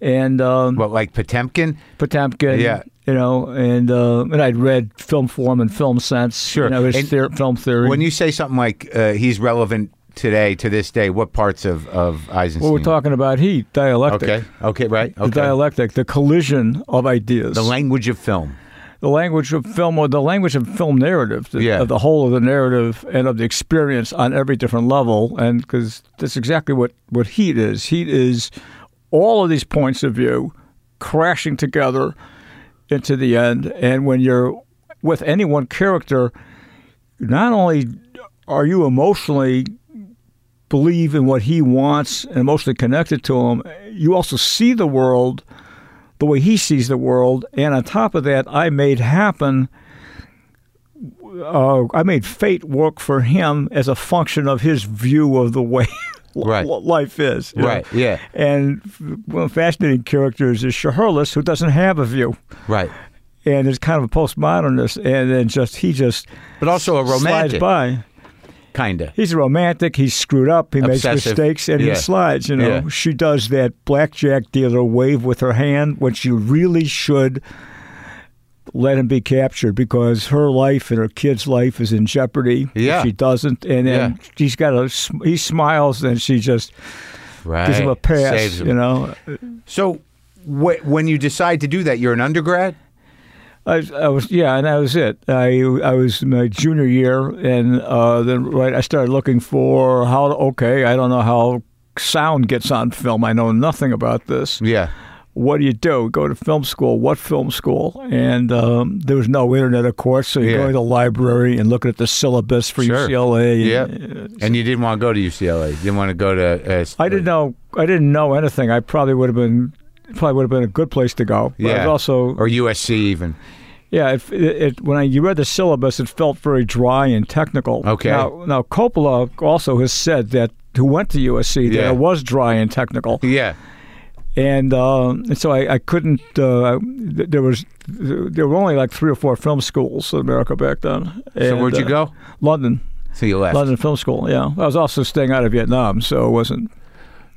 And um, what, like Potemkin? Potemkin. Yeah. You know, and uh, and I'd read Film Form and Film Sense. Sure. You know, his ther- film theory. When you say something like uh, he's relevant today, to this day, what parts of, of Eisenstein? Well, we're talking about heat, dialectic. Okay, okay, right. Okay. The dialectic, the collision of ideas. The language of film. The language of film, or the language of film narrative, the, yeah. of the whole of the narrative and of the experience on every different level. And because that's exactly what, what heat is. Heat is all of these points of view crashing together into the end, and when you're with any one character, not only are you emotionally believe in what he wants and emotionally connected to him, you also see the world the way he sees the world, and on top of that, I made happen, uh, I made fate work for him as a function of his view of the way Right. what life is. Right, know? Yeah. And one of the fascinating characters is Shiherlis, who doesn't have a view. Right. And is kind of a postmodernist, and then just he just but also a romantic. Slides by. Kinda. He's a romantic, he's screwed up, he Obsessive. makes mistakes, and yeah. he slides, you know. Yeah. She does that blackjack dealer wave with her hand, which you really should let him be captured, because her life and her kid's life is in jeopardy. Yeah. If she doesn't, and then yeah. she's got a, he smiles and she just right. gives him a pass. Saves him. You know. So wh- when you decide to do that, you're an undergrad? I, I was, yeah, and that was it. I I was in my junior year, and uh, then right, I started looking for how. Okay, I don't know how sound gets on film. I know nothing about this. Yeah, what do you do? Go to film school. What film school? And um, there was no internet, of course. So you yeah. go to the library and looking at the syllabus for sure. U C L A. Yeah, and, and you didn't want to go to U C L A. You didn't want to go to. Uh, I didn't know. I didn't know anything. I probably would have been. Probably would have been a good place to go. But yeah, also, or U S C even. Yeah, it, it, it, when I, you read the syllabus, it felt very dry and technical. Okay. Now, now Coppola also has said that, who went to U S C, yeah. that it was dry and technical. Yeah. And, um, and so I, I couldn't. Uh, there was there were only like three or four film schools in America back then. And, so where'd you uh, go? London. So you left London Film School. Yeah, I was also staying out of Vietnam, so it wasn't.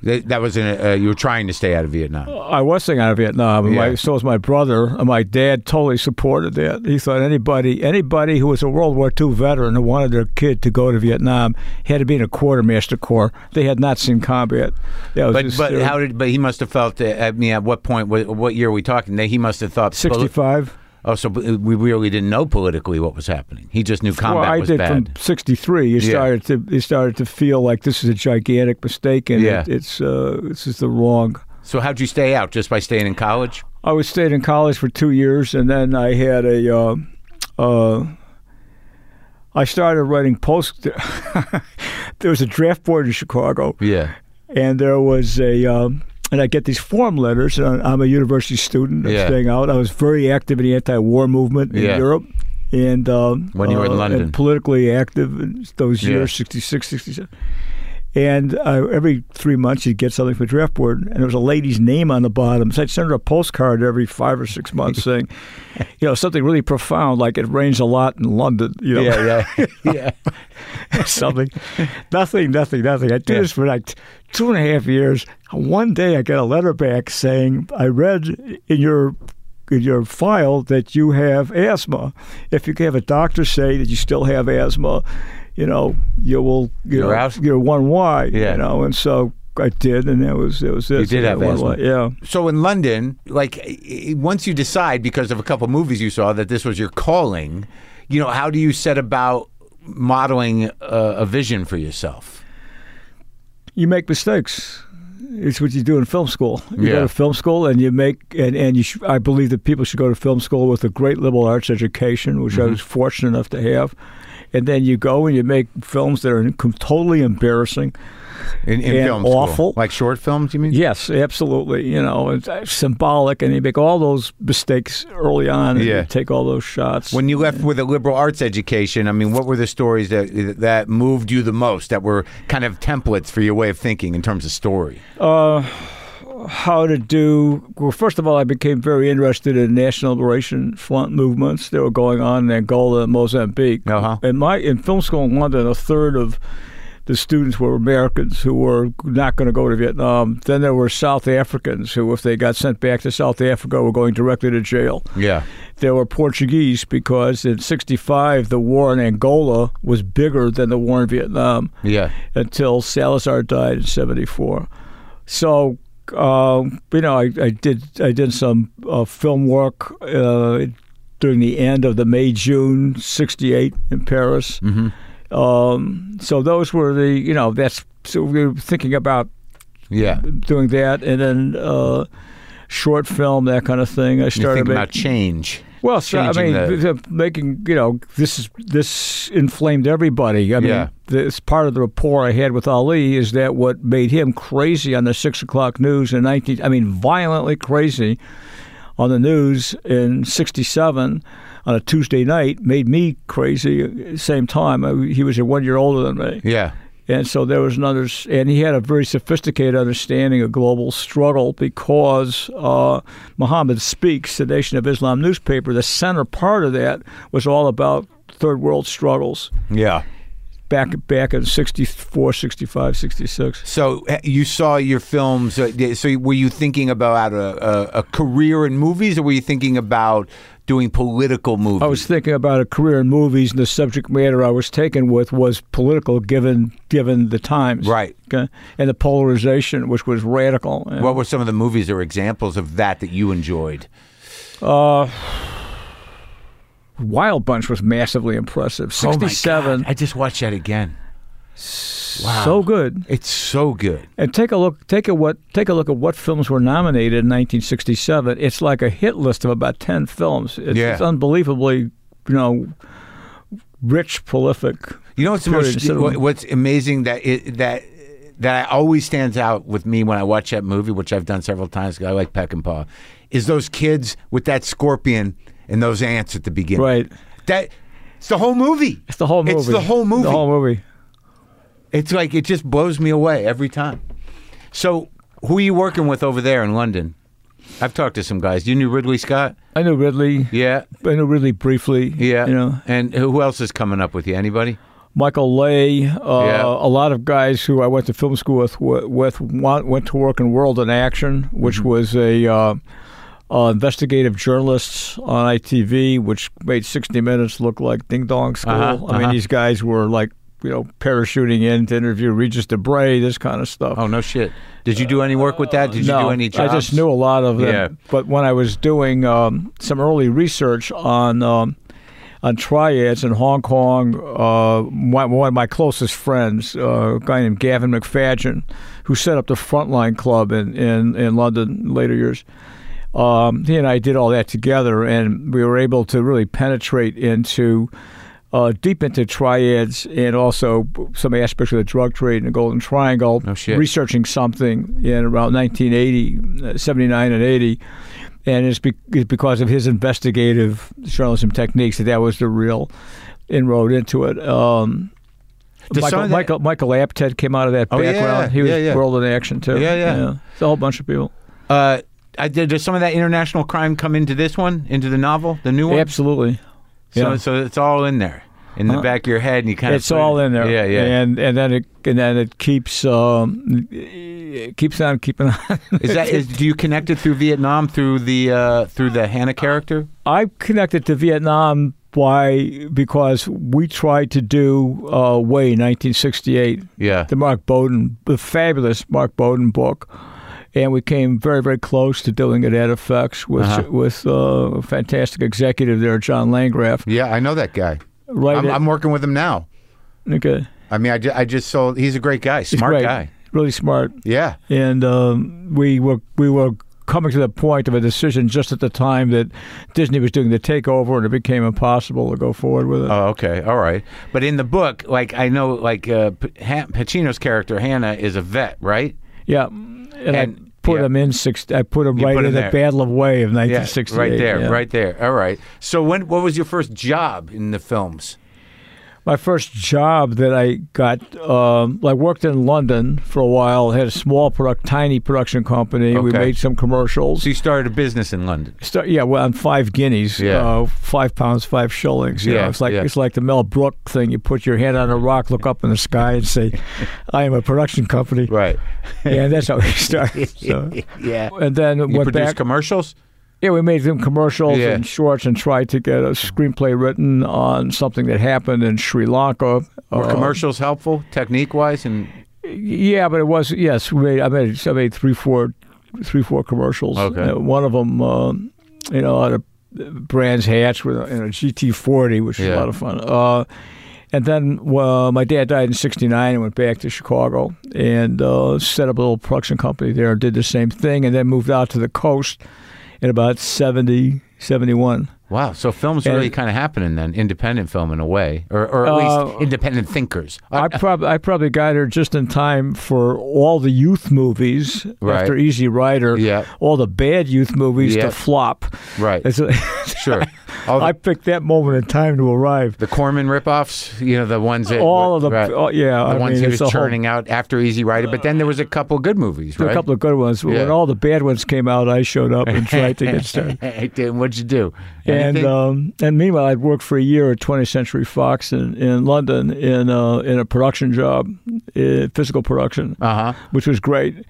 That was in. Uh, you were trying to stay out of Vietnam. I was staying out of Vietnam. And yeah. my, so was my brother. And my dad totally supported that. He thought anybody anybody who was a World War Two veteran who wanted their kid to go to Vietnam had to be in a quartermaster corps. They had not seen combat. That was but his, but uh, how did? But he must have felt. Uh, I mean, at what point? What, what year are we talking? He must have thought sixty-five. Poli- oh, so we really didn't know politically what was happening. He just knew combat well, I was did bad. From sixty-three. You yeah. started to you started to feel like this is a gigantic mistake, and yeah. it, it's uh, this is the wrong. So how'd you stay out? Just by staying in college? I was staying in college for two years, and then I had a. Uh, uh, I started writing post. There was a draft board in Chicago. Yeah, and there was a. Um, And I get these form letters, and I'm a university student. I'm yeah. staying out. I was very active in the anti-war movement in yeah. Europe. And um, when you were in uh, London. And politically active in those yeah. years, sixty-six, sixty-seven. And uh, every three months, you'd get something for draft board, and there was a lady's name on the bottom. So I'd send her a postcard every five or six months saying, you know, something really profound, like it rains a lot in London. You know? Yeah, yeah, yeah. something, nothing, nothing, nothing. I did yeah. this for like two and a half years. One day, I got a letter back saying, I read in your in your file that you have asthma. If you can have a doctor say that you still have asthma, you know, you will, you you're know, out. You're one Y, yeah. you know, and so I did, and that was, that was it. You did have asthma. Yeah. So in London, like, once you decide, because of a couple movies you saw, that this was your calling, you know, how do you set about modeling a, a vision for yourself? You make mistakes. It's what you do in film school. You yeah. go to film school, and you make and and you. Sh- I believe that people should go to film school with a great liberal arts education, which mm-hmm. I was fortunate enough to have. And then you go and you make films that are totally embarrassing in, in and film awful, school. Like short films. You mean? Yes, absolutely. You know, it's symbolic, and you make all those mistakes early on, and yeah. you take all those shots. When you left with a liberal arts education, I mean, what were the stories that that moved you the most? That were kind of templates for your way of thinking in terms of story. Uh, how to do well. First of all, I became very interested in national liberation front movements that were going on in Angola and Mozambique. Uh-huh. And my in film school in London, a third of the students were Americans who were not going to go to Vietnam. Then there were South Africans who, if they got sent back to South Africa, were going directly to jail. Yeah. There were Portuguese, because in sixty-five, the war in Angola was bigger than the war in Vietnam. Yeah. Until Salazar died in seventy-four. So. Uh, you know, I, I did I did some uh, film work uh, during the end of the May-June sixty-eight in Paris. Mm-hmm. Um, so those were the, you know, that's, so we were thinking about yeah. doing that, and then uh, short film, that kind of thing. I started thinking about change. Well, so, I mean, the... making, you know, this is, this inflamed everybody. I mean, yeah. this part of the rapport I had with Ali is that what made him crazy on the six o'clock news in nineteen, I mean, violently crazy on the news in sixty-seven on a Tuesday night, made me crazy at the same time. I, he was one year older than me. Yeah. And so there was another, and he had a very sophisticated understanding of global struggle, because uh, Muhammad Speaks, the Nation of Islam newspaper, the center part of that was all about third world struggles. Yeah. Back back in sixty-four, sixty-five, sixty-six. So you saw your films, so were you thinking about a, a, a career in movies, or were you thinking about doing political movies. I was thinking about a career in movies, and the subject matter I was taken with was political, given given the times. Right. Okay? And the polarization, which was radical. What were some of the movies or examples of that that you enjoyed? Uh... Wild Bunch was massively impressive. sixty-seven. Oh my God. I just watched that again. Wow. So good. It's so good. And take a look take a what take a look at what films were nominated in nineteen sixty-seven. It's like a hit list of about ten films. It's, yeah. it's unbelievably, you know, rich, prolific. You know what's most, what's amazing that it, that that always stands out with me when I watch that movie, which I've done several times because I like Peckinpah, is those kids with that scorpion and those ants at the beginning. Right. That it's the whole movie. It's the whole movie. It's the whole movie. The whole movie. It's like, it just blows me away every time. So who are you working with over there in London? I've talked to some guys. You knew Ridley Scott? I knew Ridley. Yeah. I knew Ridley briefly. Yeah. You know. And who else is coming up with you? Anybody? Michael Lay, uh, yeah. a lot of guys who I went to film school with, with went to work in World in Action, which mm-hmm. was a... Uh, Uh, investigative journalists on I T V, which made sixty minutes look like Ding Dong School. Uh-huh, I uh-huh. mean, these guys were like, you know, parachuting in to interview Regis Debray, this kind of stuff. Oh, no shit. Did you do any work with that? Did you no, do any jobs? I just knew a lot of them. Yeah. But when I was doing um, some early research on um, on triads in Hong Kong, uh, my, one of my closest friends, uh, a guy named Gavin McFadgen, who set up the Frontline Club in, in, in London in later years, Um, he and I did all that together, and we were able to really penetrate into uh, deep into triads and also some aspects of the drug trade in the Golden Triangle, oh, shit. researching something in around nineteen eighty, seventy-nine and eighty. And it's, be it's because of his investigative journalism techniques that that was the real inroad into it. Um, Michael, that... Michael, Michael Apted came out of that oh, background. Yeah, he was yeah, yeah. World in Action, too. Yeah, yeah. yeah. It's a whole bunch of people. Uh, I did, does some of that international crime come into this one, into the novel, the new one? Absolutely. So, yeah. so it's all in there, in the uh, back of your head, and you kind it's of. It's all it. in there. Yeah, yeah. And and then it and then it keeps um, it keeps on keeping on. is that is, do you connect it through Vietnam through the uh, through the Hannah character? I connected to Vietnam why because we tried to do uh, Way nineteen sixty-eight. Yeah. The Mark Bowden, the fabulous Mark Bowden book. And we came very, very close to doing it at F X with uh-huh. with uh, a fantastic executive there, John Landgraf. Yeah, I know that guy. Right, I'm, at, I'm working with him now. Okay. I mean, I, ju I just sold. He's a great guy, smart great. guy, really smart. Yeah. And um, we were we were coming to the point of a decision just at the time that Disney was doing the takeover, and it became impossible to go forward with it. Oh, okay, all right. But in the book, like I know, like uh, Pacino's character Hannah is a vet, right? Yeah. And, and I put yeah. him in six. I put him you right put him in there. the Battle of Way of nineteen sixty-eight. Yeah, right there, yeah. right there. All right. So when? What was your first job in the films? My first job that I got, um, I worked in London for a while. Had a small, product, tiny production company. Okay. We made some commercials. So you started a business in London. Start, yeah, well, on five guineas, yeah. uh, five pounds, five shillings. You yeah, know, it's like yeah. it's like the Mel Brooks thing. You put your head on a rock, look up in the sky, and say, "I am a production company." Right. Yeah, that's how we started. So. yeah. And then you went produced back. commercials. Yeah, we made them commercials yeah. and shorts and tried to get a screenplay written on something that happened in Sri Lanka. Were uh, commercials helpful, technique-wise? and Yeah, but it was, yes. We made, I, made, I made three, four, three, four commercials. Okay. Uh, one of them, um, you know, on a brand's hatch with a, you know, G T forty, which was yeah. a lot of fun. Uh, and then well, my dad died in sixty-nine and went back to Chicago and uh, set up a little production company there and did the same thing and then moved out to the coast. In about seventy, seventy-one. Wow, so film's and, really kind of happening then, independent film in a way, or, or at uh, least independent thinkers. I, prob I probably got her just in time for all the youth movies right. after Easy Rider, yeah. all the bad youth movies yeah. to flop. Right, so, sure. All the, I picked that moment in time to arrive. The Corman ripoffs, you know, the ones that all were, of the right, oh, yeah, the I ones mean, he was churning whole, out after Easy Rider. But then there was a couple good movies, right? A couple of good ones. Yeah. When all the bad ones came out, I showed up and tried to get started. And what'd you do? Anything? And um, and meanwhile, I'd worked for a year at twentieth century fox in, in London in uh, in a production job, in physical production, uh-huh. which was great.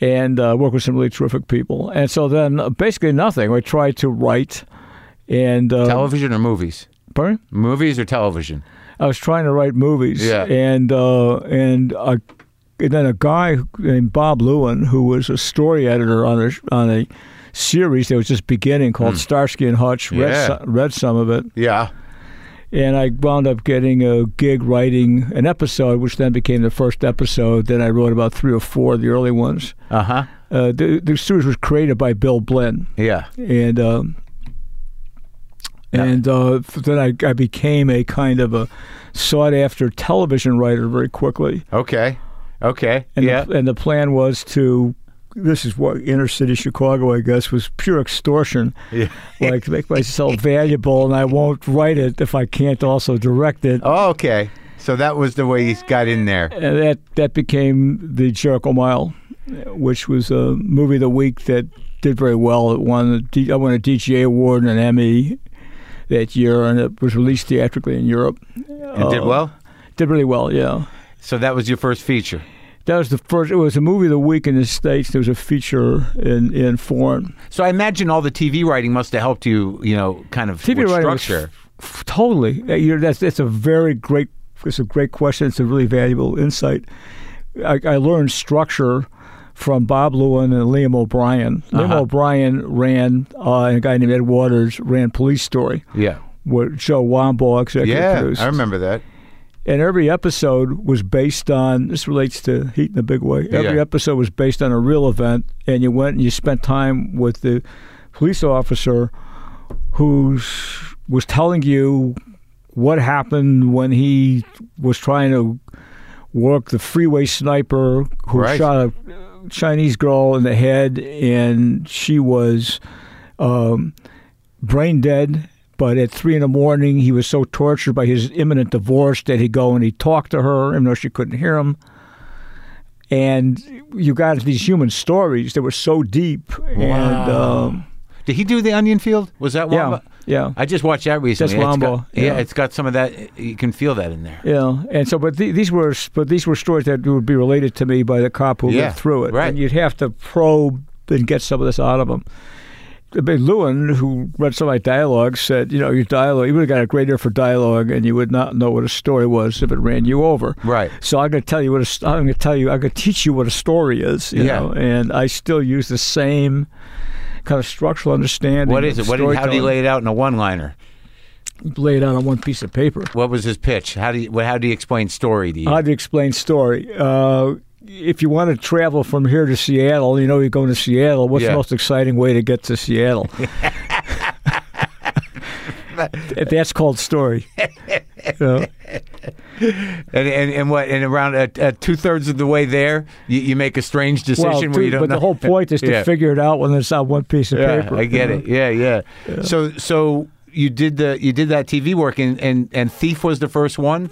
And uh, worked with some really terrific people. And so then uh, basically nothing. I tried to write. And um, television or movies? Pardon? Movies or television? I was trying to write movies. Yeah. And uh, and a, and then a guy named Bob Lewin, who was a story editor on a on a series that was just beginning called mm. Starsky and Hutch. Read, yeah. so, read some of it. Yeah. And I wound up getting a gig writing an episode, which then became the first episode. Then I wrote about three or four of the early ones. Uh-huh. Uh, the, the series was created by Bill Blinn. Yeah. And um, and uh, then I, I became a kind of a sought-after television writer very quickly. Okay. Okay. And yeah. The, and the plan was to... This is what inner city Chicago, I guess, was pure extortion. Yeah. Like, make myself valuable, and I won't write it if I can't also direct it. Oh, okay. So that was the way he got in there. And that, that became The Jericho Mile, which was a movie of the week that did very well. It won a D- I won a D G A award and an Emmy that year, and it was released theatrically in Europe. It uh, did well? Did really well, yeah. So that was your first feature? That was the first. It was a movie of the week in the States. There was a feature in, in foreign. So I imagine all the T V writing must have helped you, you know, kind of T V writing structure. F- f- totally. You know, that's that's a very great. It's a great question. It's a really valuable insight. I, I learned structure from Bob Lewin and Liam O'Brien. Uh-huh. Liam O'Brien ran uh, and a guy named Ed Waters ran Police Story. Yeah, where Joe Wambaugh executive yeah, produced. I remember that. And every episode was based on, this relates to Heat in a big way, every yeah. episode was based on a real event, and you went and you spent time with the police officer who was telling you what happened when he was trying to work the freeway sniper who right. shot a Chinese girl in the head, and she was um, brain dead. But at three in the morning, he was so tortured by his imminent divorce that he'd go and he'd talk to her, even though she couldn't hear him. And you got these human stories that were so deep. Wow. And, um, did he do The Onion Field? Was that Wamba? Yeah, yeah. I just watched that recently. That's Wamba. Yeah. yeah, it's got some of that. You can feel that in there. Yeah, and so, but th- these were, but these were stories that would be related to me by the cop who yeah, went through it. Right. And you'd have to probe and get some of this out of them. Lewin, who read some of my dialogue, said, you know, your dialogue, you would have got a great ear for dialogue, and you would not know what a story was if it ran you over. Right. So I'm going to tell you what a, I'm going to tell you, I'm going to teach you what a story is, you yeah. know, and I still use the same kind of structural understanding. What is it? What did, how did he lay it out in a one-liner? Lay it out on one piece of paper. What was his pitch? How do you, how do you explain story to you? How do you explain story? Uh... If you want to travel from here to Seattle, you know you're going to Seattle. What's yeah. the most exciting way to get to Seattle? That's called story. You know? and, and and what? And around uh, uh, two thirds of the way there, you, you make a strange decision well, dude, where you don't. But know. The whole point is to yeah. figure it out when it's on one piece of yeah, paper. I get you know? it. Yeah, yeah, yeah. So so you did the you did that T V work, and and, and Thief was the first one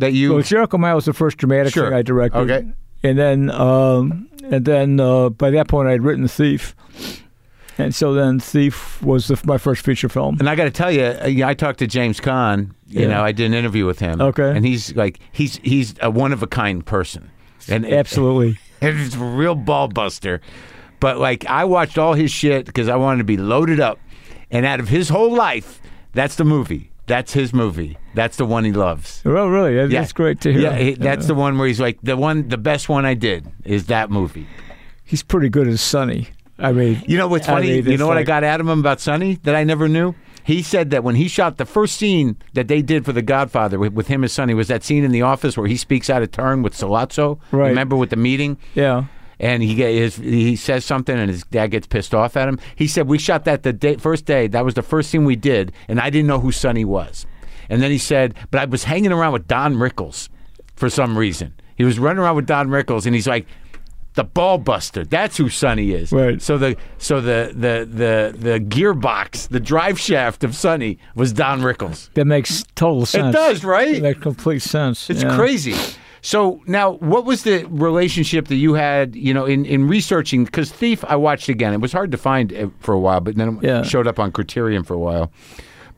that you. Well, Jericho Mile was the first dramatic sure. thing I directed. Okay. And then, um, and then uh, by that point, I had written Thief, and so then Thief was the, my first feature film. And I got to tell you, I talked to James Caan. You yeah. know, I did an interview with him. Okay, and he's like, he's he's a one of a kind person, and absolutely, and he's a real ball buster. But like, I watched all his shit because I wanted to be loaded up, and out of his whole life, that's the movie. That's his movie. That's the one he loves. Oh, really? That's yeah. great to hear. Yeah, he, that's yeah. the one where he's like, the one, the best one I did is that movie. He's pretty good as Sonny. I mean, you know what's funny? I mean, you know what like... I got out of him about Sonny that I never knew? He said that when he shot the first scene that they did for The Godfather with, with him as Sonny was that scene in the office where he speaks out of turn with Sollozzo. Right. Remember with the meeting? Yeah. And he his, he says something, and his dad gets pissed off at him. He said, we shot that the day, first day. That was the first thing we did, and I didn't know who Sonny was. And then he said, but I was hanging around with Don Rickles for some reason. He was running around with Don Rickles, and he's like, the ball buster. That's who Sonny is. Right. So the so the the the, the gearbox, the drive shaft of Sonny was Don Rickles. That makes total sense. It does, right? It makes complete sense. It's yeah. crazy. So now, what was the relationship that you had, you know, in, in researching? Because Thief, I watched again. It was hard to find for a while, but then it yeah. showed up on Criterion for a while.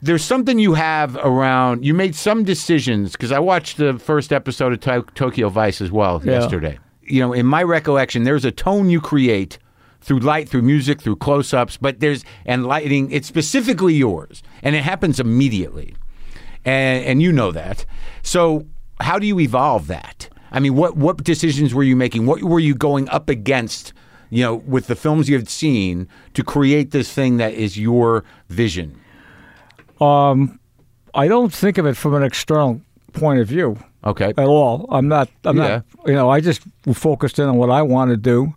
There's something you have around, you made some decisions, because I watched the first episode of to- Tokyo Vice as well yeah. yesterday. You know, in my recollection, there's a tone you create through light, through music, through close-ups, but there's, and lighting, it's specifically yours, and it happens immediately. And, and you know that. So how do you evolve that? I mean, what, what decisions were you making? What were you going up against, you know, with the films you had seen to create this thing that is your vision? Um, I don't think of it from an external point of view. Okay. At all. I'm not, I'm yeah. not, you know, I just focused in on what I want to do.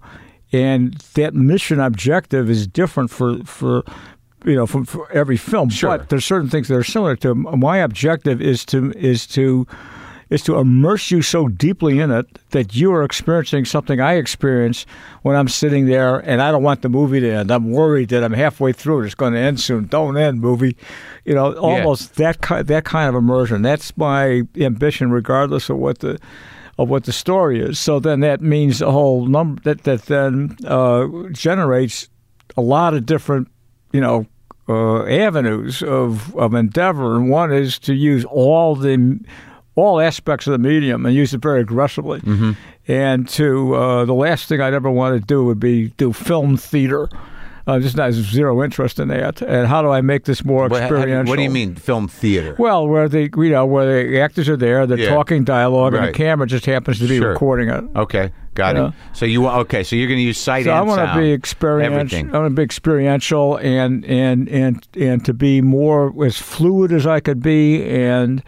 And that mission objective is different for, for you know, for, for every film. Sure. But there's certain things that are similar to it. My objective is to, is to, is to immerse you so deeply in it that you are experiencing something I experience when I'm sitting there, and I don't want the movie to end. I'm worried that I'm halfway through. It's going to end soon. Don't end, movie. You know, almost yeah. that kind, that kind of immersion. That's my ambition, regardless of what the of what the story is. So then that means a whole number that that then uh, generates a lot of different, you know, uh, avenues of of endeavor. And one is to use all the all aspects of the medium and use it very aggressively. Mm-hmm. And to uh, the last thing I'd ever want to do would be do film theater. Uh, just not zero interest in that. And how do I make this more experiential? What, what do you mean, film theater? Well, where the you know where the actors are there, they're yeah. talking dialogue, right. and the camera just happens to be sure. recording it. Okay, got you it. Know? So you okay? So you're going to use sight so and I wanna sound. I want to be experiential. I want to be experiential and and and and to be more as fluid as I could be, and.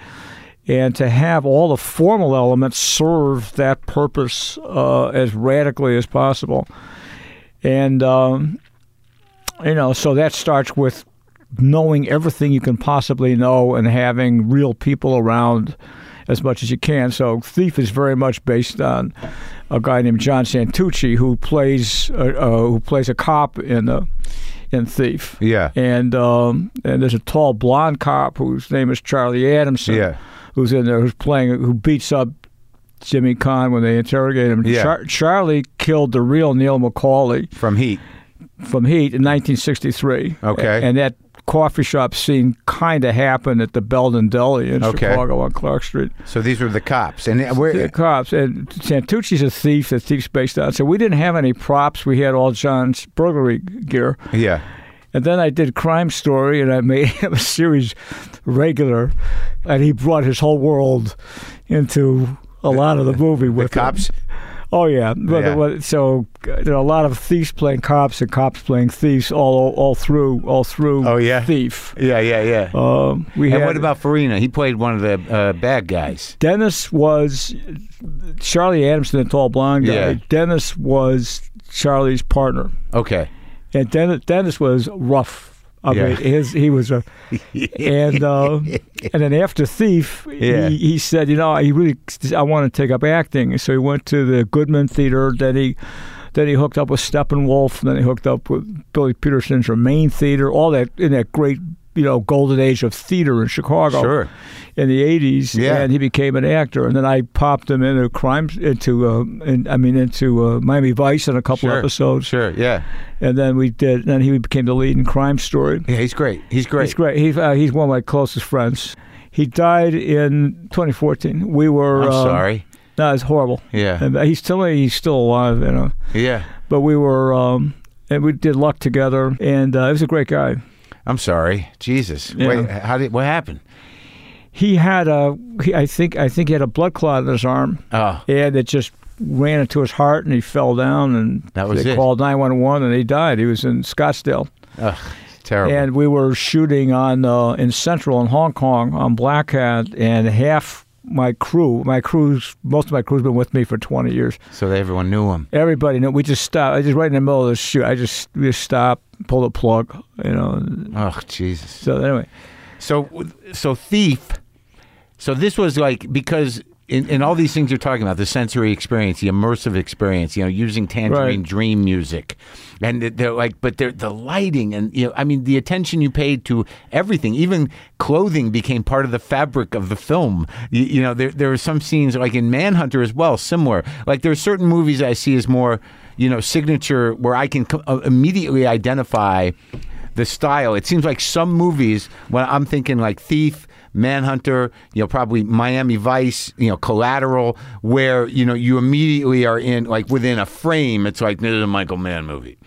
And to have all the formal elements serve that purpose uh, as radically as possible. And, um, you know, so that starts with knowing everything you can possibly know and having real people around as much as you can. So Thief is very much based on a guy named John Santucci, who plays uh, uh, who plays a cop in the... in Thief. Yeah. And um, and there's a tall blonde cop whose name is Charlie Adamson, yeah. who's in there, who's playing, who beats up Jimmy Caan when they interrogate him. Yeah. Char- Charlie killed the real Neil McCauley. From Heat. From Heat in nineteen sixty-three. Okay. And, and that coffee shop scene kind of happened at the Belden Deli in okay. Chicago on Clark Street. So these were the cops. And where the cops. And Santucci's a thief. The thief's based on. So we didn't have any props. We had all John's burglary gear. Yeah. And then I did Crime Story, and I made him a series regular, and he brought his whole world into a lot of the movie with the cops. Him. Oh, yeah. yeah. So there are a lot of thieves playing cops and cops playing thieves all all through all through oh, yeah. Thief. Yeah, yeah, yeah. Um, we and had, what about Farina? He played one of the uh, bad guys. Dennis was Charlie Adamson, the tall blonde guy. Yeah. Dennis was Charlie's partner. Okay. And Dennis, Dennis was rough. I yeah. mean, his, he was a, and uh, and then after Thief, yeah. he, he said, you know, he really, I want to take up acting. So he went to the Goodman Theater. Then he, then he hooked up with Steppenwolf. And then he hooked up with Billy Peterson's Remain Theater. All that in that great, you know, golden age of theater in Chicago, sure. in the eighties. Yeah. And he became an actor. And then I popped him into crime, into, uh, in, I mean, into uh, Miami Vice in a couple sure. episodes. Sure. Yeah. And then we did. Then he became the lead in Crime Story. Yeah, he's great. He's great. He's great. He's uh, he's one of my closest friends. He died in twenty fourteen. We were. I'm um, sorry. No, it's horrible. Yeah. And he's still he's still alive. You know. Yeah. But we were, um, and we did Luck together, and uh, he was a great guy. I'm sorry, Jesus. Yeah. Wait, how did what happened? He had a, he, I think, I think he had a blood clot in his arm. Oh, and it just ran into his heart, and he fell down, and that was they it. Called nine one one, and he died. He was in Scottsdale. Ugh, terrible. And we were shooting on uh, in Central in Hong Kong on Black Hat, and half my crew, my crews, most of my crew's been with me for twenty years. So everyone knew him. Everybody knew. We just stopped. I just right in the middle of the shoot. I just we just stopped. Pull the plug, you know. Oh, Jesus. So anyway, so so Thief. So this was like, because in, in all these things you're talking about, the sensory experience, the immersive experience, you know, using Tangerine right. Dream music, and they're like, but they're, the lighting, and you know, I mean, the attention you paid to everything, even clothing became part of the fabric of the film. You, you know, there there are some scenes like in Manhunter as well, similar. Like there are certain movies I see as more, you know, signature, where I can co- immediately identify the style. It seems like some movies, when I'm thinking like Thief, Manhunter, you know, probably Miami Vice, you know, Collateral, where, you know, you immediately are in, like, within a frame, it's like, this is a Michael Mann movie.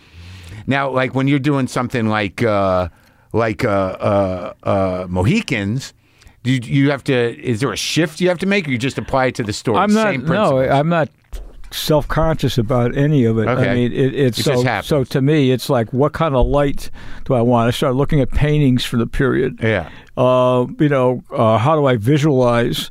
Now, like when you're doing something like uh, like uh, uh, uh, Mohicans, do you, you have to? Is there a shift you have to make, or you just apply it to the story? I'm not. Same no, I'm not self-conscious about any of it. Okay. I mean, it, it's it so. Just happens. So to me, it's like, what kind of light do I want? I start looking at paintings from the period. Yeah. Uh, you know, uh, how do I visualize?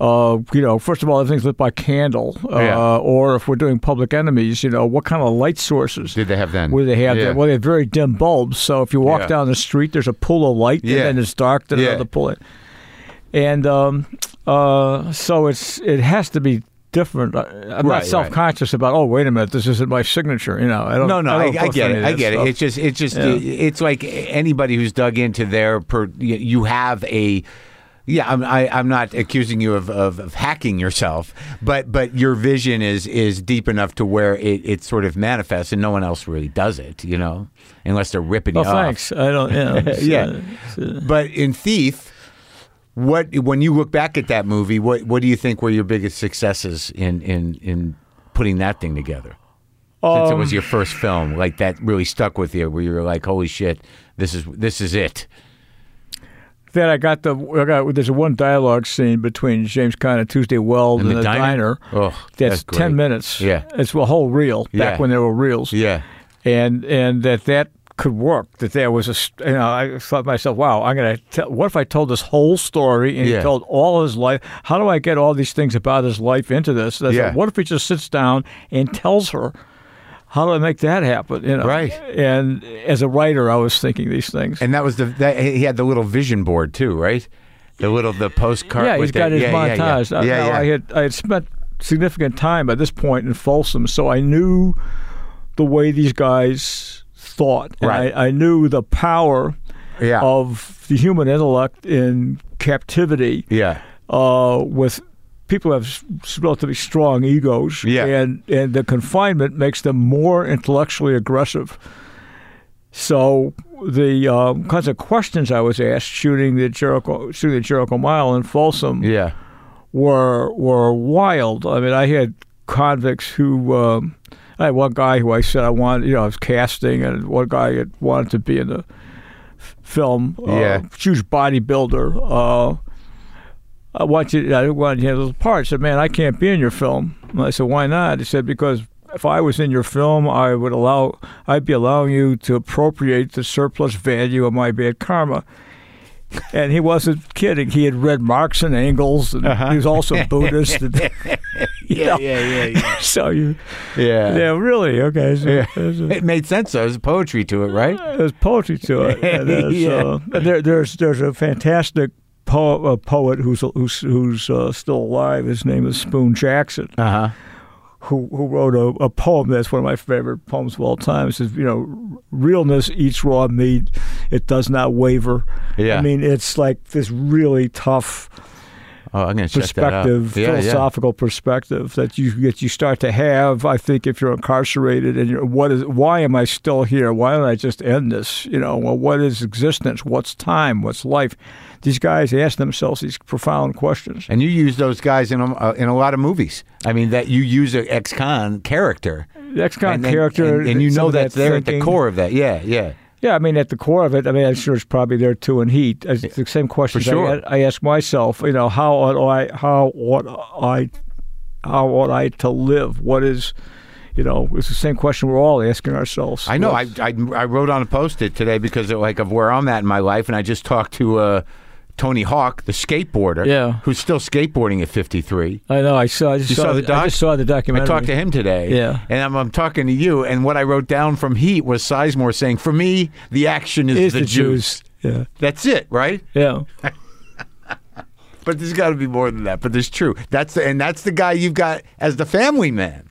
Uh, you know, first of all, everything's lit by candle. Uh, yeah. Or if we're doing Public Enemies, you know, what kind of light sources did they have then? Where they have yeah. Well, they have very dim bulbs. So if you walk yeah. down the street, there's a pool of light, yeah. and then it's dark. Then yeah. another pool. Of... And um, uh, so it's it has to be different. I'm right, not self conscious right. about. Oh, wait a minute, this isn't my signature. You know, I don't. No, no, I, don't I, I get it. I get stuff. it. It's just, it's just, yeah. it's like anybody who's dug into their. Per, you have a. Yeah, I'm. I, I'm not accusing you of, of, of hacking yourself, but but your vision is is deep enough to where it, it sort of manifests, and no one else really does it, you know, unless they're ripping you off. Oh, thanks. I don't. Yeah. yeah. Uh, but in Thief, what when you look back at that movie, what what do you think were your biggest successes in in, in putting that thing together? Since um, it was your first film, like that really stuck with you, where you were like, "Holy shit, this is this is it." Then I got the I got, there's a one dialogue scene between James Caan and Tuesday Weld and, and the, the diner. diner oh, that's, that's ten minutes. Yeah, it's a whole reel yeah. back when there were reels. Yeah, and and that that could work. That there was a you know I thought to myself, wow, I'm gonna tell, what if I told this whole story and yeah. he told all his life? How do I get all these things about his life into this? And I yeah. thought, what if he just sits down and tells her? How do I make that happen? You know? Right. And as a writer, I was thinking these things. And that was the that, he had the little vision board too, right? The little the postcard. Yeah, he's got the, his yeah, montage. Yeah, yeah. Yeah, now, yeah. I had I had spent significant time at this point in Folsom, so I knew the way these guys thought. And right. I, I knew the power yeah. of the human intellect in captivity. Yeah. Uh, with. People have relatively strong egos, yeah. and, and the confinement makes them more intellectually aggressive. So the uh, kinds of questions I was asked shooting the Jericho, shooting the Jericho Mile in Folsom, yeah. were were wild. I mean, I had convicts who um, I had one guy who I said I wanted, you know, I was casting, and one guy that wanted to be in the film, uh, yeah. huge bodybuilder. Uh, I want you. I want you to have little parts. I said, man, I can't be in your film. And I said, why not? He said, because if I was in your film, I would allow. I'd be allowing you to appropriate the surplus value of my bad karma. And he wasn't kidding. He had read Marx and Engels, and uh-huh. he was also Buddhist. And, yeah, yeah, yeah, yeah. So you, yeah, yeah, really okay. So, yeah. A, it made sense though. There's poetry to it, right? There's poetry to it. And, uh, yeah. so, there, there's there's a fantastic. Poet, a poet who's who's, who's uh, still alive. His name is Spoon Jackson, uh-huh. who who wrote a, a poem that's one of my favorite poems of all time. It says, you know, realness eats raw meat; it does not waver. Yeah. I mean, it's like this really tough oh, I'm gonna perspective, check that out. Yeah, philosophical yeah. perspective that you that you start to have. I think if you're incarcerated and you're, what is why am I still here? Why don't I just end this? You know, well, what is existence? What's time? What's life? These guys ask themselves these profound questions, and you use those guys in a, uh, in a lot of movies. I mean, that you use an ex-con character, the ex-con character, and, and, and you know that's that there thinking. At the core of that. Yeah, yeah, yeah. I mean, at the core of it. I mean, I'm sure it's probably there too in Heat. It's the same questions For sure. I, I ask myself. You know, how ought I? How ought I? How ought I to live? What is? You know, it's the same question we're all asking ourselves. I know. I, I I wrote on a Post-it today because of, like of where I'm at in my life, and I just talked to. Uh, Tony Hawk, the skateboarder, yeah. who's still skateboarding at fifty-three. I know. I saw. I just, you saw, saw, the doc- I just saw the documentary. I talked to him today. Yeah. And I'm, I'm talking to you. And what I wrote down from Heat was Sizemore saying, "For me, the action is, is the, the juice." juice. Yeah. That's it, right? Yeah. But there's got to be more than that. But it's true. That's the, and that's the guy you've got as the family man.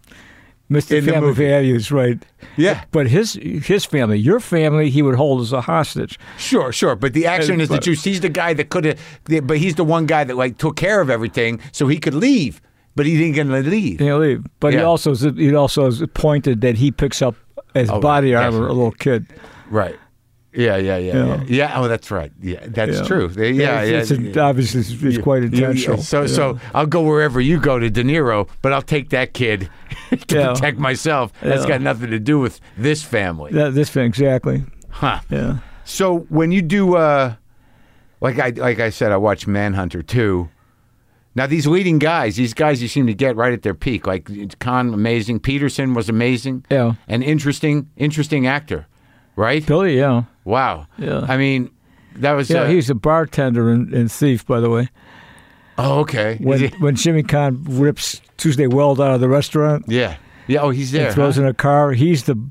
Mister In Family Values, right? Yeah, but his his family, your family, he would hold as a hostage. Sure, sure. But the action and, is but, the juice. He's the guy that could have, but he's the one guy that like took care of everything, so he could leave. But he didn't get to leave. He leave. But yeah. he also he also is pointed that he picks up as oh, body armor a little kid, right? Yeah, yeah, yeah, yeah, yeah. yeah. Oh, that's right. Yeah, that's yeah. true. Yeah, yeah. It's, yeah, it's yeah. obviously it's, it's yeah. quite intentional. Yeah, yeah. So, yeah. so I'll go wherever you go to De Niro, but I'll take that kid to yeah. protect myself. That's yeah. got nothing to do with this family. That, this family, exactly. Huh. Yeah. So when you do, uh, like I like I said, I watched Manhunter too. Now these leading guys, these guys you seem to get right at their peak. Like Caan, amazing. Peterson was amazing. Yeah. An interesting, interesting actor. Right? Billy, yeah. Wow. Yeah. I mean, that was... Yeah, uh, he's a bartender in, in Thief, by the way. Oh, okay. When he... when Jimmy Caan rips Tuesday Weld out of the restaurant... Yeah. Yeah, oh, he's there. He throws huh? in a car. He's the...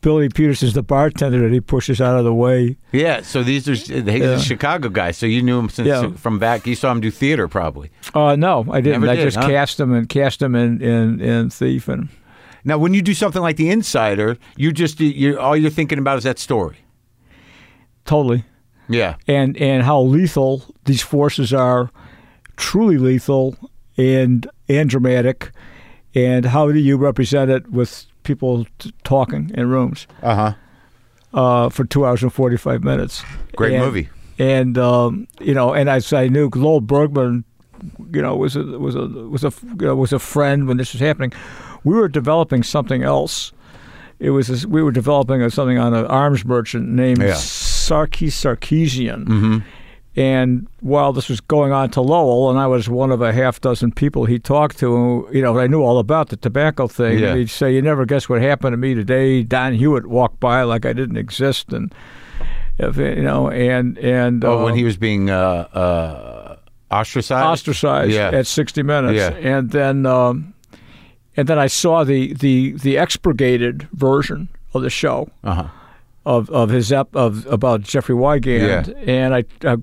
Billy Peterson's the bartender that he pushes out of the way. Yeah, so these are... He's yeah. a Chicago guy, so you knew him since yeah. from back... You saw him do theater, probably. Oh, uh, no, I didn't. Never I did, just huh? cast him and cast him in, in, in Thief and... Now, when you do something like The Insider, you just you all you're thinking about is that story. Totally. Yeah. And and how lethal these forces are, truly lethal and and dramatic, and how do you represent it with people t- talking in rooms? Uh-huh. Uh, for two hours and forty-five minutes. Great and, movie. And um, you know, and I I knew Lowell Bergman, you know, was a, was a was a you know, was a friend when this was happening. We were developing something else. It was this, we were developing something on an arms merchant named yeah. Sarkis Sarkisian. Mm-hmm. And while this was going on to Lowell, and I was one of a half dozen people he talked to, you know, I knew all about the tobacco thing. Yeah. He'd say, "You never guess what happened to me today." Don Hewitt walked by like I didn't exist, and you know, and and oh, uh, when he was being uh, uh, ostracized, ostracized yeah. at sixty minutes, yeah. and then. Um, And then I saw the, the, the expurgated version of the show uh-huh. of of his ep, of about Jeffrey Wigand, yeah. and I, I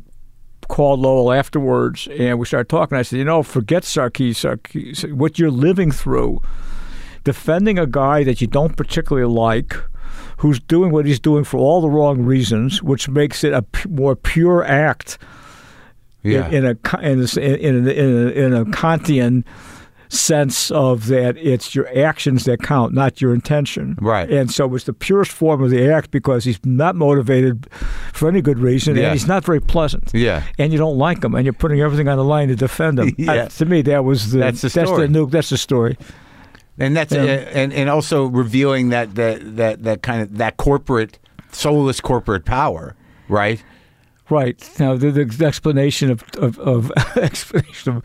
called Lowell afterwards, and we started talking. I said, you know, forget Sarkis, Sarkis, what you're living through, defending a guy that you don't particularly like, who's doing what he's doing for all the wrong reasons, which makes it a p- more pure act yeah. in, in a in a, in a, in a Kantian sense of that it's your actions that count, not your intention. Right. And so it's the purest form of the act because he's not motivated for any good reason, yeah. and he's not very pleasant. Yeah. And you don't like him, and you're putting everything on the line to defend him. yeah. I, to me, that was the that's the that's story. The nuke. That's the story. And that's um, and and also revealing that that that that kind of that corporate soulless corporate power, right? Right. Now, the, the explanation of of of, explanation of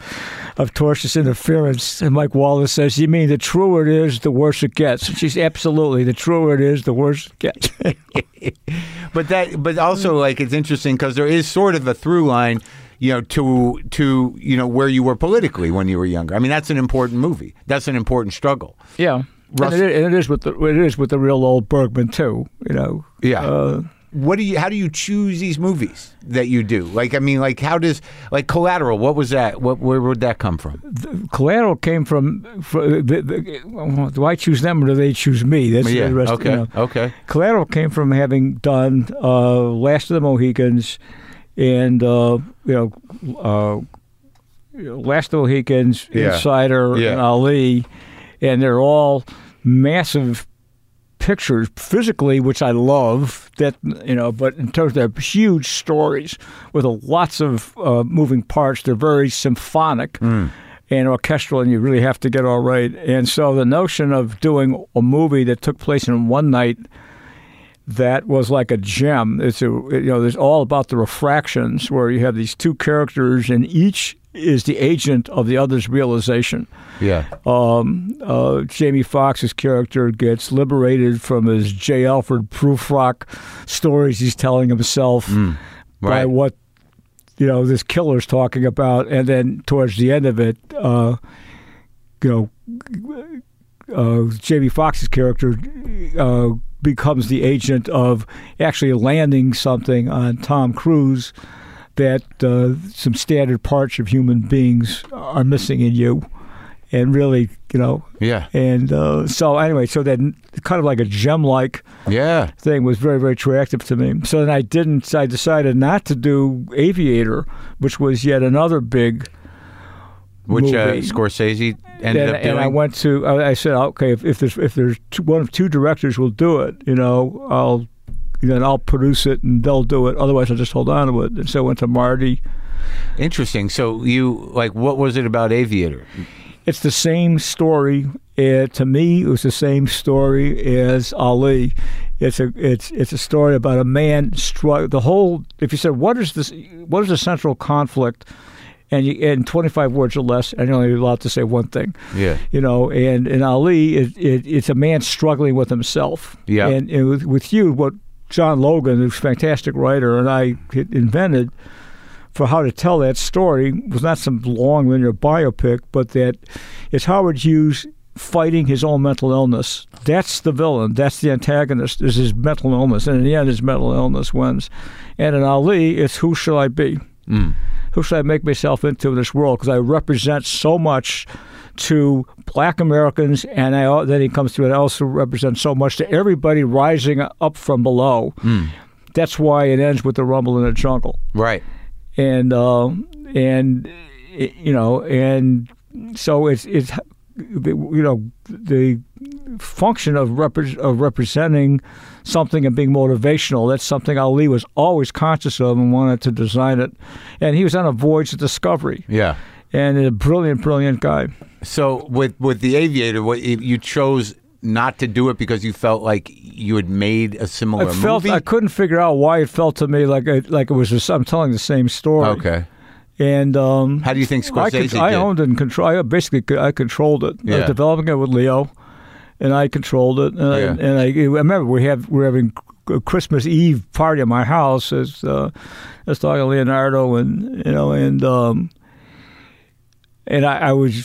of tortious interference, and Mike Wallace says, you mean the truer it is, the worse it gets. And she's absolutely, the truer it is, the worse it gets. But that, but also, like, it's interesting because there is sort of a through line, you know, to, to, you know, where you were politically when you were younger. I mean, that's an important movie. That's an important struggle. Yeah. Russ- and, it, and it is with the it is with the real old Bergman, too, you know. Yeah. Uh, What do you? How do you choose these movies that you do? Like, I mean, like, how does like Collateral? What was that? What where would that come from? The Collateral came from. from the, the, do I choose them or do they choose me? That's yeah. the rest. Okay. You know. Okay. Collateral came from having done uh, Last of the Mohicans, and uh, you know, uh, Last of the Mohicans, yeah. Insider, yeah. and Ali, and they're all massive pictures physically, which I love, that, you know, but in terms of huge stories with lots of uh, moving parts, they're very symphonic mm. and orchestral, and you really have to get all right. And so the notion of doing a movie that took place in one night that was like a gem, it's a, you know, there's all about the refractions where you have these two characters and each is the agent of the other's realization. Yeah. Um, uh, Jamie Foxx's character gets liberated from his J. Alfred Prufrock stories he's telling himself mm, right. by what, you know, this killer's talking about. And then towards the end of it, uh, you know, uh, Jamie Foxx's character uh, becomes the agent of actually landing something on Tom Cruise that uh, some standard parts of human beings are missing in you, and really, you know, yeah. And uh, so anyway, so that kind of like a gem-like yeah. thing was very, very attractive to me. So then I didn't. I decided not to do Aviator, which was yet another big, which movie. Uh, Scorsese ended and, up doing. And I went to. I said, okay, if, if there's if there's two, one of two directors will do it, you know, I'll then I'll produce it and they'll do it. Otherwise, I'll just hold on to it. And so I went to Marty. Interesting. So you, like, what was it about Aviator? It's the same story. It, to me, it was the same story as Ali. It's a it's it's a story about a man struggle. The whole, if you said what is this, what is the central conflict, and you, in twenty-five words or less, and you're only allowed to say one thing. Yeah, you know. And in Ali, it, it, it's a man struggling with himself. Yeah, and, and with, with you, what John Logan, who's a fantastic writer, and I invented for how to tell that story was not some long linear biopic, but that it's Howard Hughes fighting his own mental illness. That's the villain. That's the antagonist, is his mental illness. And in the end, his mental illness wins. And in Ali, it's who shall I be? Mm. Who shall I make myself into in this world? Because I represent so much to black Americans, and I, then he comes through, and I also represent so much to everybody rising up from below. Mm. That's why it ends with the rumble in the jungle. Right. And uh, and you know, and so it's it's you know the function of repre- of representing something and being motivational. That's something Ali was always conscious of and wanted to design it. And he was on a voyage to discovery. Yeah, and a brilliant, brilliant guy. So with with the Aviator, what you chose. Not to do it because you felt like you had made a similar I felt, movie? I couldn't figure out why it felt to me like I, like it was just, I'm telling the same story. Okay. And um, how do you think Scorsese I, could, did? I owned and controlled. I basically I controlled it. Yeah. I was developing it with Leo, and I controlled it. And, yeah. I, and I, I remember we have we're having a Christmas Eve party at my house. As uh, I was talking to Leonardo, and you know, and um, and I, I was,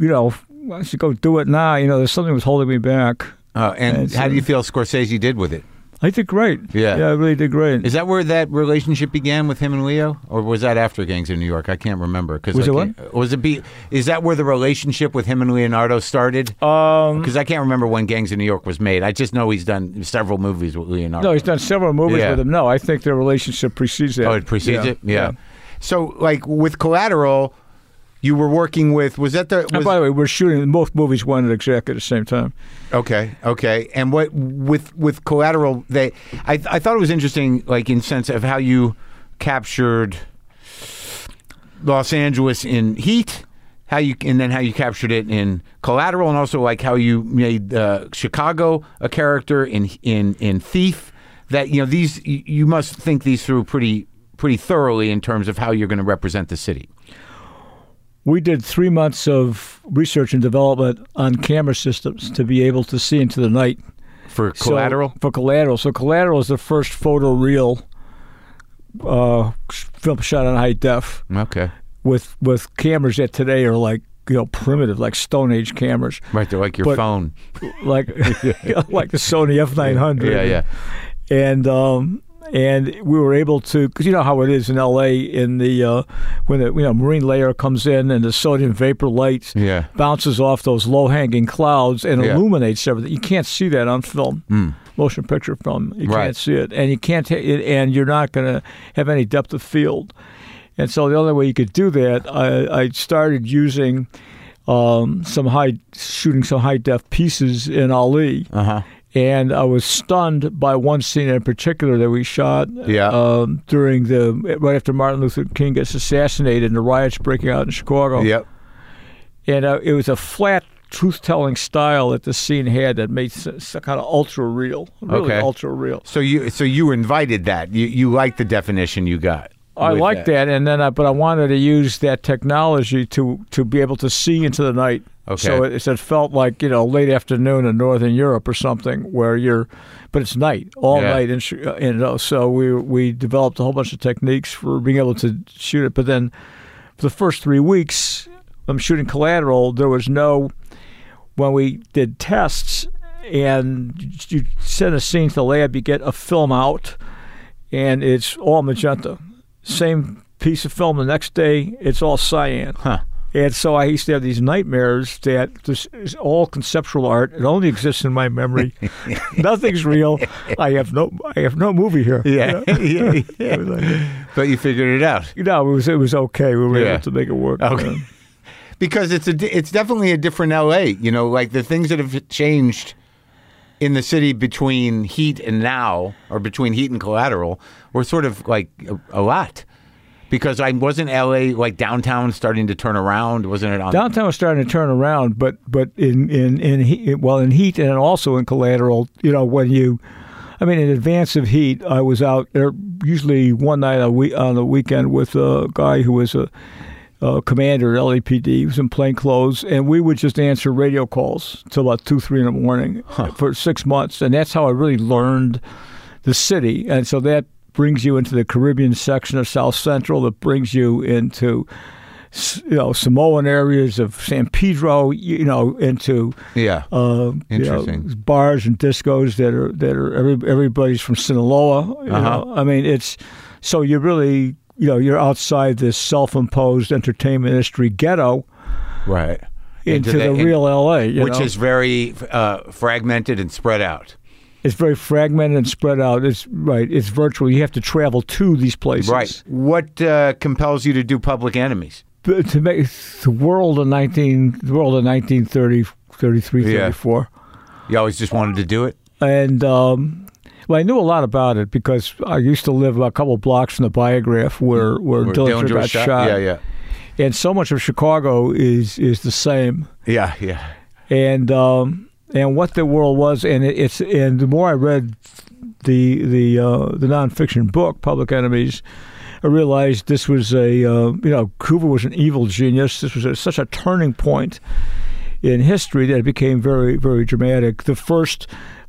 you know. I should go do it now. You know, there's something that was holding me back. Uh, and, and how so, do you feel Scorsese did with it? I did great. Yeah. Yeah, I really did great. Is that where that relationship began with him and Leo? Or was that after Gangs of New York? I can't remember. Cause was I it what? Was it be, is that where the relationship with him and Leonardo started? Because um, I can't remember when Gangs of New York was made. I just know he's done several movies with Leonardo. No, he's done several movies yeah. with him. No, I think their relationship precedes that. Oh, it precedes yeah. it? Yeah. yeah. So, like, with Collateral... You were working with, was that the... Was and by the way, we're shooting, both movies went exactly at the same time. Okay, okay. And what, with with Collateral, they, I I thought it was interesting, like, in sense of how you captured Los Angeles in Heat, how you, and then how you captured it in Collateral, and also, like, how you made uh, Chicago a character in, in, in Thief, that, you know, these, you must think these through pretty pretty thoroughly in terms of how you're going to represent the city. We did three months of research and development on camera systems to be able to see into the night. For Collateral? So, for Collateral. So Collateral is the first photoreal uh, film shot on high def. Okay. With with cameras that today are like, you know, primitive, like Stone Age cameras. Right, they're like your but phone. Like like the Sony F nine hundred. Yeah, yeah. And... um And we were able to, because you know how it is in L A in the uh, when the you know marine layer comes in and the sodium vapor light yeah. bounces off those low hanging clouds and yeah. illuminates everything. You can't see that on film, mm. motion picture film. You right. can't see it, and you can't, ha- and you're not going to have any depth of field. And so the only way you could do that, I, I started using um, some high shooting some high def pieces in Ali. Uh huh. And I was stunned by one scene in particular that we shot yeah. um, during the right after Martin Luther King gets assassinated and the riots breaking out in Chicago. Yep. And uh, it was a flat truth-telling style that the scene had that made s- kind of ultra real, really okay. ultra real. So you so you invited that. You you liked the definition you got. I liked that. that, and then I, but I wanted to use that technology to to be able to see into the night. Okay. So it, it felt like, you know, late afternoon in Northern Europe or something where you're, but it's night, all yeah. night. And, you know, so we we developed a whole bunch of techniques for being able to shoot it. But then for the first three weeks, I'm shooting Collateral, there was no, when we did tests and you send a scene to the lab, you get a film out and it's all magenta. Same piece of film the next day, it's all cyan. Huh. And so I used to have these nightmares that this is all conceptual art. It only exists in my memory. Nothing's real. I have no. I have no movie here. Yeah, yeah, yeah. Like, but you figured it out. You know, it was it was okay. We were yeah. able to make it work. Okay. You know? Because it's a it's definitely a different L A. You know, like the things that have changed in the city between Heat and now, or between Heat and Collateral, were sort of like a, a lot. Because I wasn't L A, like downtown starting to turn around, wasn't it? On downtown was starting to turn around, but but in in in well in Heat and also in Collateral, you know, when you, I mean, in advance of Heat, I was out there usually one night a week on the weekend with a guy who was a, a commander at L A P D. He was in plain clothes, and we would just answer radio calls till about two, three in the morning huh. for six months, and that's how I really learned the city, and so that brings you into the Caribbean section of South Central, that brings you into, you know, Samoan areas of San Pedro, you know, into yeah, uh, interesting you know, bars and discos that are that are every, everybody's from Sinaloa. You uh-huh. know? I mean, it's so you really you know you're outside this self-imposed entertainment industry ghetto, right? Into, into the, the real in, L A, you which know? Is very uh, fragmented and spread out. It's very fragmented and spread out. It's right. It's virtual. You have to travel to these places. Right. What uh, compels you to do Public Enemies? But to make the world of nineteen, the world of nineteen thirty, thirty-three, yeah. thirty-four. You always just wanted to do it. And um, well, I knew a lot about it because I used to live a couple blocks from the Biograph where where, where Dillinger, Dillinger got shot. shot. Yeah, yeah. And so much of Chicago is is the same. Yeah, yeah. And. Um, And what the world was, and it's and the more I read the the uh, the nonfiction book, Public Enemies, I realized this was a uh, you know Hoover was an evil genius. This was a, such a turning point in history that it became very very dramatic. The first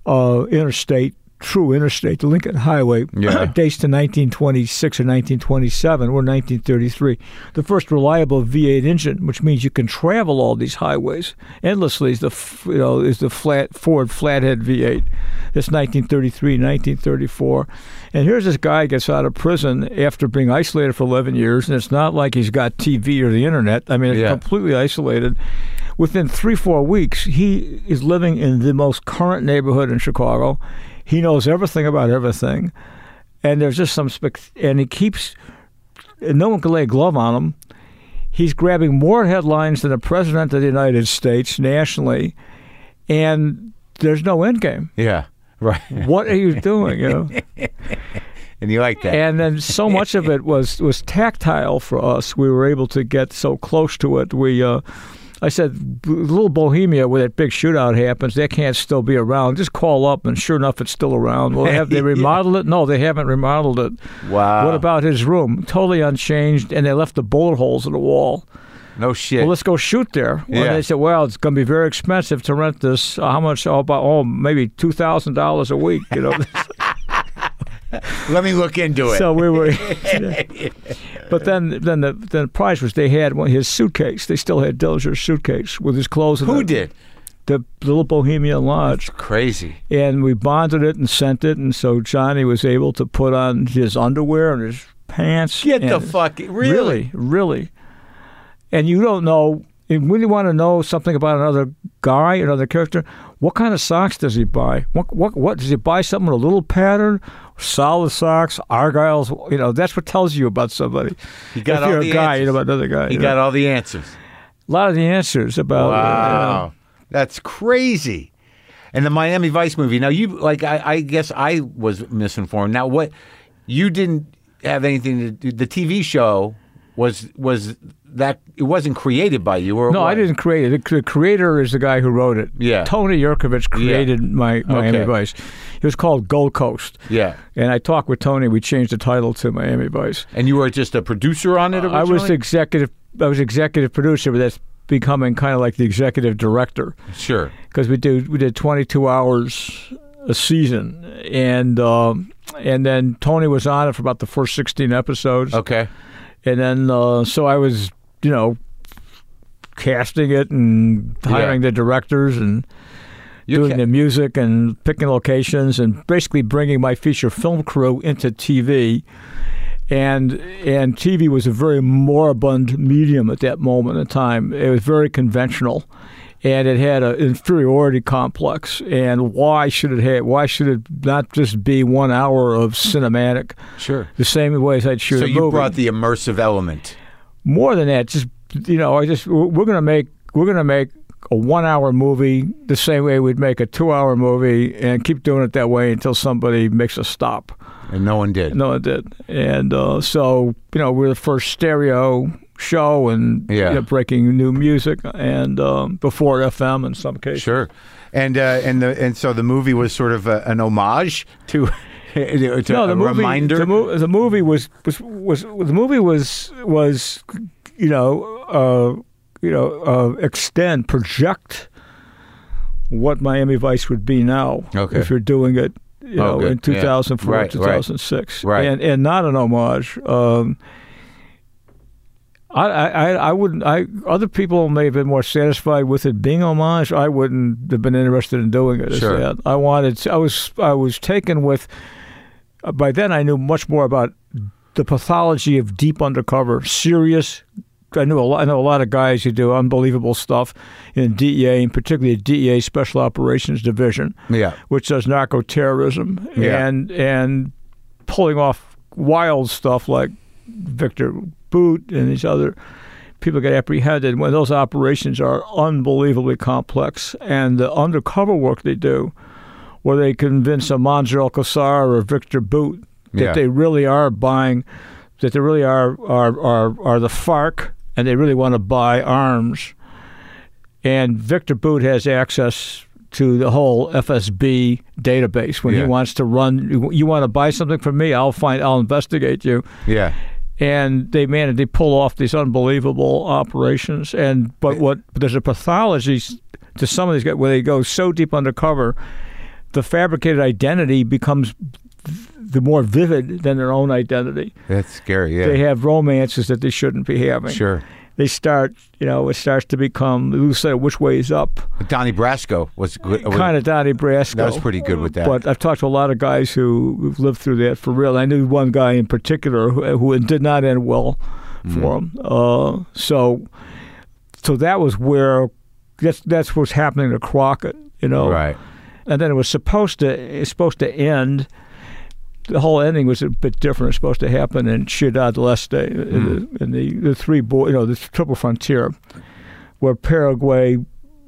uh, interstate, true interstate, the Lincoln Highway, yeah. dates to nineteen twenty-six or nineteen twenty-seven or nineteen thirty-three. The first reliable V eight engine, which means you can travel all these highways endlessly, is the you know is the flat Ford flathead V eight. It's nineteen thirty-three, nineteen thirty-four, and here's this guy gets out of prison after being isolated for eleven years, and it's not like he's got T V or the internet. I mean, it's yeah. completely isolated. Within three four weeks, he is living in the most current neighborhood in Chicago. He knows everything about everything, and there's just some spec. And he keeps, and no one can lay a glove on him. He's grabbing more headlines than the president of the United States nationally, and there's no end game. Yeah, right. What are you doing? You know? And you like that. And then so much of it was was tactile for us. We were able to get so close to it. We. Uh, I said, little Bohemia where that big shootout happens, that can't still be around. Just call up, and sure enough, it's still around. Well, have they remodeled yeah. it? No, they haven't remodeled it. Wow. What about his room? Totally unchanged, and they left the bullet holes in the wall. No shit. Well, let's go shoot there. Yeah. Well, they said, well, it's going to be very expensive to rent this. How much? Oh, about, oh maybe two thousand dollars a week, you know. Let me look into it. So we were, yeah. but then, then the then the prize was they had one, his suitcase. They still had Dillinger's suitcase with his clothes. In Who the, did? The Little Bohemian Lodge. That's crazy. And we bonded it and sent it, and so Johnny was able to put on his underwear and his pants. Get the fuck really, really, really. And you don't know. And when you want to know something about another guy, another character, what kind of socks does he buy? What what what does he buy? Something with a little pattern, solid socks, Argyles. You know, that's what tells you about somebody. You got if all you're the a guy, answers. You know about another guy. You, you got know. all the answers. A lot of the answers about. Wow, uh, that's crazy. And the Miami Vice movie. Now you like. I, I guess I was misinformed. Now what? You didn't have anything to do. The T V show was was. That it wasn't created by you, or no? What? I didn't create it. The, the creator is the guy who wrote it. Yeah, Tony Yerkovich created yeah. my Miami okay. Vice. It was called Gold Coast. Yeah, and I talked with Tony. We changed the title to Miami Vice. And you were just a producer on it. Originally? I was the executive. I was executive producer, but that's becoming kind of like the executive director. Sure, because we do we did twenty-two hours a season, and um, and then Tony was on it for about the first sixteen episodes. Okay, and then uh, so I was. You know, casting it and hiring yeah. the directors and you doing ca- the music and picking locations and basically bringing my feature film crew into T V. And and T V was a very moribund medium at that moment in time. It was very conventional, and it had an inferiority complex. And why should it have? Why should it not just be one hour of cinematic? Sure, the same way as I'd shoot. So a you movie. Brought the immersive element. More than that, just you know, I just we're gonna make we're gonna make a one-hour movie the same way we'd make a two-hour movie and keep doing it that way until somebody makes a stop. And no one did. No one did. And uh, so, you know, we're the first stereo show and yeah. you know, breaking new music and um, before F M in some cases. Sure. And uh, and the and so the movie was sort of a, an homage to... to no, the a movie, reminder. The, mo the movie was, was was the movie was was you know uh, you know uh, extend project what Miami Vice would be now okay. if you're doing it you oh, know good. in two thousand four yeah. right, two thousand six right. and and not an homage. Um, I, I I wouldn't. I other people may have been more satisfied with it being homage. I wouldn't have been interested in doing it. Sure. As that. I wanted. To, I was I was taken with. By then, I knew much more about the pathology of deep undercover, serious. I knew a lot, I know a lot of guys who do unbelievable stuff in D E A, and particularly the D E A Special Operations Division, yeah. which does narco-terrorism yeah. and and pulling off wild stuff like Victor Boot and these other people get apprehended. When those operations are unbelievably complex, and the undercover work they do, where they convince a Mansour al-Qasar or Victor Boot that yeah. they really are buying, that they really are, are are are the FARC, and they really want to buy arms. And Victor Boot has access to the whole F S B database. When yeah. he wants to run, you want to buy something from me, I'll find, I'll investigate you. Yeah. And they managed to pull off these unbelievable operations. And but what there's a pathology to some of these guys where they go so deep undercover, the fabricated identity becomes the more vivid than their own identity. That's scary. Yeah, they have romances that they shouldn't be having. Sure. They start, you know, it starts to become, who said which way is up. But Donnie Brasco was good. Kind of Donnie Brasco. That was pretty good with that. But I've talked to a lot of guys who've lived through that for real. I knew one guy in particular who, who it did not end well mm. for him. Uh, so, so that was where, that's, that's what's happening to Crockett, you know. Right. And then it was supposed to, it's supposed to end. The whole ending was a bit different. It was supposed to happen in Ciudad del Este, mm. in the, the three boy, you know, the triple frontier, where Paraguay,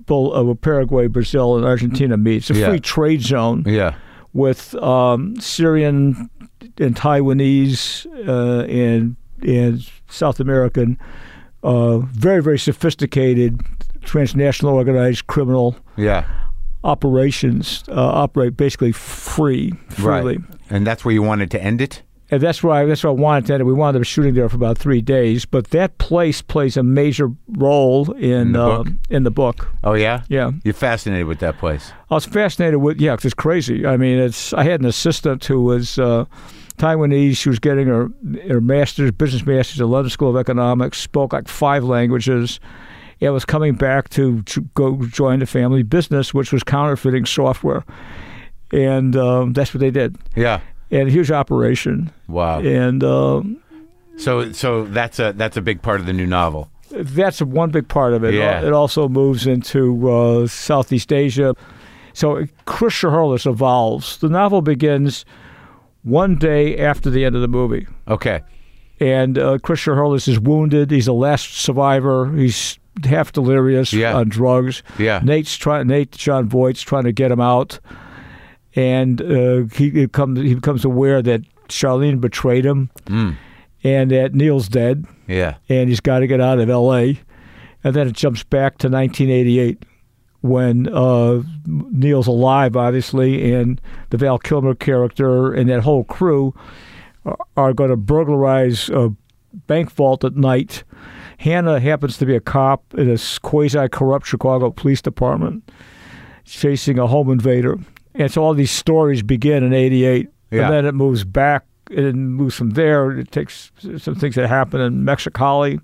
where Paraguay, Brazil, and Argentina meet. It's a yeah. free trade zone. Yeah. With um, Syrian and Taiwanese uh, and and South American, uh, very very sophisticated transnational organized criminal. Yeah. Operations uh, operate basically free, freely. Right. And that's where you wanted to end it? And that's where I, that's where I wanted to end it. We wound up shooting there for about three days, but that place plays a major role in, in, the, uh, book? in the book. Oh, yeah? Yeah. You're fascinated with that place. I was fascinated with, yeah, because it's crazy. I mean, it's. I had an assistant who was uh, Taiwanese. She was getting her, her master's, business master's at London School of Economics, spoke like five languages. I was coming back to go join the family business, which was counterfeiting software. And um, that's what they did. Yeah. And a huge operation. Wow. And um, so so that's a that's a big part of the new novel. That's one big part of it. Yeah. It also moves into uh, Southeast Asia. So Chris Shiherlis evolves. The novel begins one day after the end of the movie. Okay. And uh, Chris Shiherlis is wounded. He's the last survivor. He's half delirious yeah. on drugs. Yeah. Nate's trying. Nate John Voight's trying to get him out, and uh, he, he comes. He becomes aware that Charlene betrayed him, mm. and that Neil's dead. Yeah. And he's got to get out of L A And then it jumps back to nineteen eighty-eight when uh, Neil's alive, obviously, and the Val Kilmer character and that whole crew are, are going to burglarize a bank vault at night. Hannah happens to be a cop in a quasi-corrupt Chicago police department chasing a home invader. And so all these stories begin in eighty-eight, yeah. and then it moves back, and it moves from there. It takes some things that happen in Mexicali.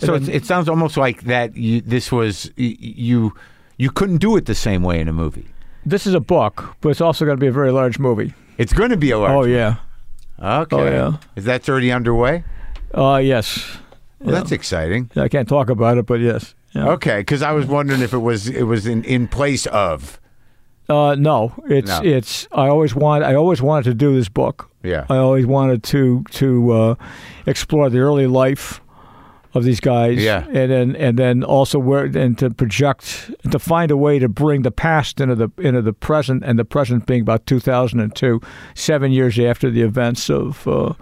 So then, it sounds almost like that. You, this was, you you couldn't do it the same way in a movie. This is a book, but it's also going to be a very large movie. It's going to be a large movie. Oh, yeah. Okay. Oh, yeah. Is that already underway? Uh, yes. Well, yeah. That's exciting. I can't talk about it, but yes. Yeah. Okay, because I was wondering if it was it was in, in place of. Uh, no, it's no. it's. I always want. I always wanted to do this book. Yeah. I always wanted to to uh, explore the early life of these guys, yeah. and then and then also where and to project, to find a way to bring the past into the into the present, and the present being about two thousand two, seven years after the events of uh,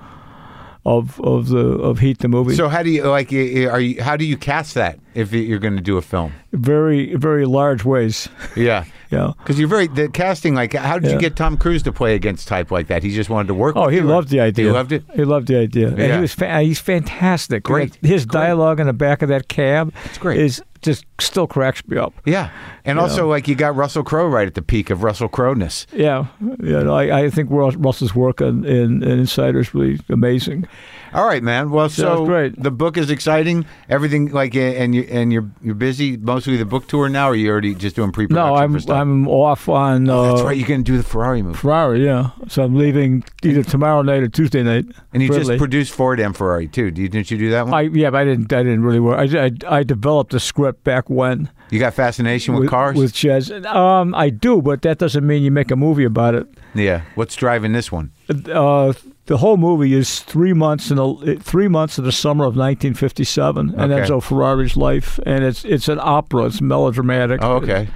of of the of Heat the movie. So how do you like? Are you how do you cast that if you're going to do a film? Very very large ways. Yeah. Yeah, because you're very the casting. Like, how did yeah. you get Tom Cruise to play against type like that? He just wanted to work. Oh, with he you loved or? the idea. He loved it. He loved the idea. Yeah. And he was fa he's fantastic. Great. His great. dialogue in the back of that cab it's great. is just still cracks me up. Yeah, and you also know. like you got Russell Crowe right at the peak of Russell Crowe-ness. Yeah, yeah. No, I, I think Russell's work in, in, in Insider is really amazing. All right, man. Well, so great. The book is exciting. Everything like, and you and you're you're busy mostly with the book tour now, or are you already just doing pre-production? No, I'm for stuff? I'm off on. Uh, oh, that's right. You're going to do the Ferrari movie. Ferrari, yeah. So I'm leaving either tomorrow night or Tuesday night. And you Ridley. just produced Ford and Ferrari too. Did you, didn't you do that one? I, yeah, but I didn't. I didn't really work. I, I I developed a script back when. You got fascination with, with cars? With Jazz. Um, I do, but that doesn't mean you make a movie about it. Yeah. What's driving this one? Uh, the whole movie is three months in the three months of the summer of nineteen fifty-seven, okay. and Enzo Ferrari's life, and it's it's an opera. It's melodramatic. Oh, okay.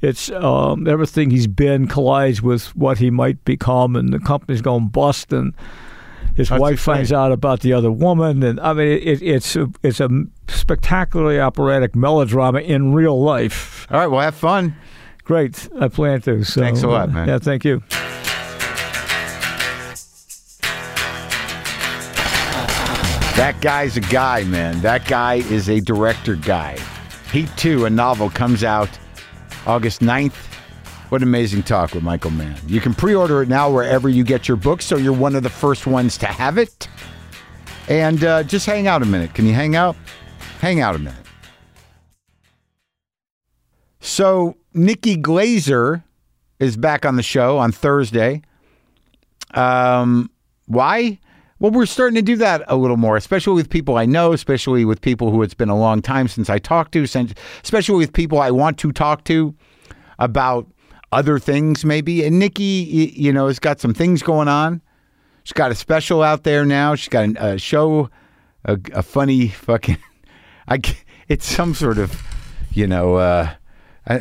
It's, it's um, everything he's been collides with what he might become, and the company's going bust, and his That's wife insane. finds out about the other woman, and I mean it, it's a, it's a spectacularly operatic melodrama in real life. All right, well, have fun. Great, I plan to. So, thanks a lot, man. Uh, yeah, thank you. That guy's a guy, man. That guy is a director guy. Heat two, a novel, comes out August ninth. What an amazing talk with Michael Mann. You can pre-order it now wherever you get your books, so you're one of the first ones to have it. And uh, just hang out a minute. Can you hang out? Hang out a minute. So Nikki Glaser is back on the show on Thursday. Um, why? Well, we're starting to do that a little more, especially with people I know, especially with people who it's been a long time since I talked to, especially with people I want to talk to about other things maybe. And Nikki, you know, has got some things going on. She's got a special out there now. She's got a show, a, a funny fucking, I, it's some sort of, you know, uh,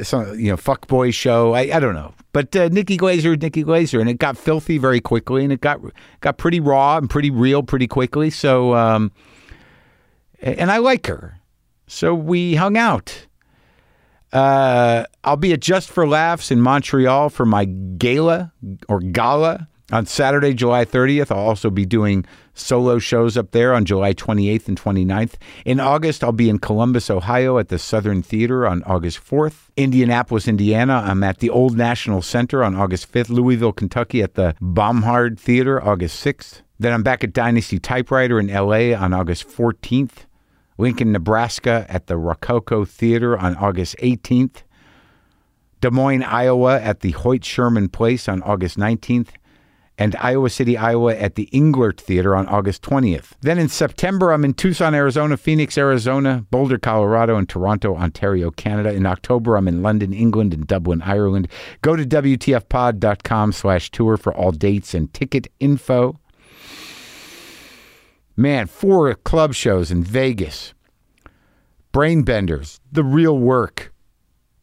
some, you know, fuckboy show. I, I don't know. But uh, Nikki Glaser, Nikki Glaser, and it got filthy very quickly, and it got got pretty raw and pretty real pretty quickly. So, um, and I like her, so we hung out. Uh, I'll be at Just for Laughs in Montreal for my gala or gala on Saturday, July thirtieth. I'll also be doing solo shows up there on July twenty-eighth and twenty-ninth. In August, I'll be in Columbus, Ohio at the Southern Theater on August fourth. Indianapolis, Indiana, I'm at the Old National Center on August fifth. Louisville, Kentucky at the Bomhard Theater, August sixth. Then I'm back at Dynasty Typewriter in L A on August fourteenth. Lincoln, Nebraska at the Rococo Theater on August eighteenth. Des Moines, Iowa at the Hoyt Sherman Place on August nineteenth. And Iowa City, Iowa at the Englert Theater on August twentieth. Then in September, I'm in Tucson, Arizona, Phoenix, Arizona, Boulder, Colorado, and Toronto, Ontario, Canada. In October, I'm in London, England, and Dublin, Ireland. Go to W T F pod dot com slash tour for all dates and ticket info. Man, four club shows in Vegas. Brainbenders, the real work.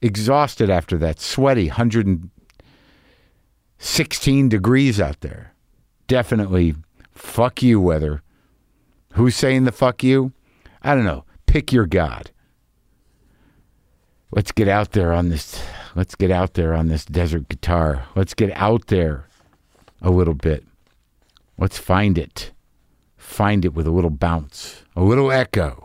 Exhausted after that, sweaty, one hundred sixteen degrees out there. Definitely fuck you weather. Who's saying the fuck you? I don't know. Pick your God. Let's get out there on this. Let's get out there on this desert guitar. Let's get out there a little bit. Let's find it. Find it with a little bounce, a little echo.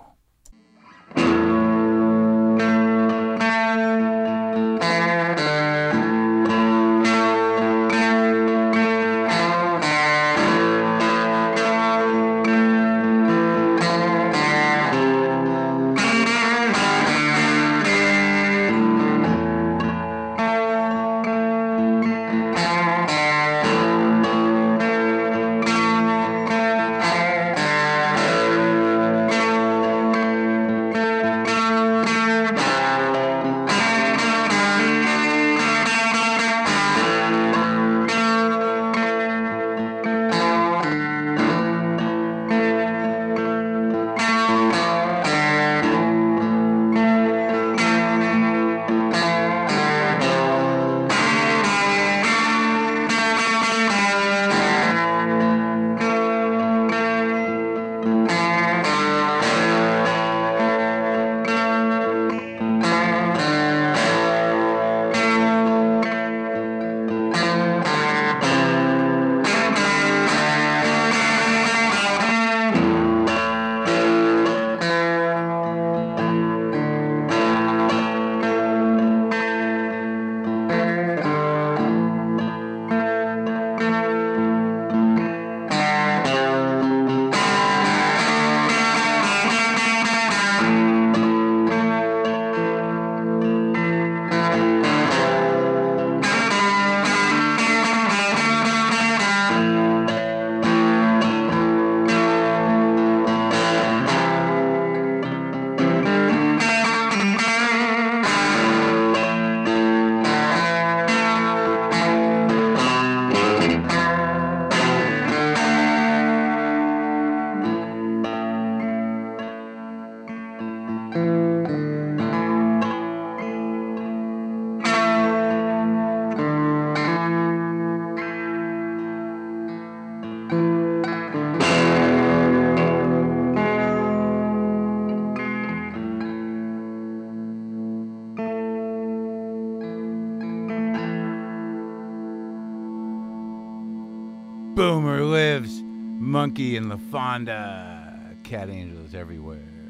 Boomer lives. Monkey in La Fonda. Cat angels everywhere.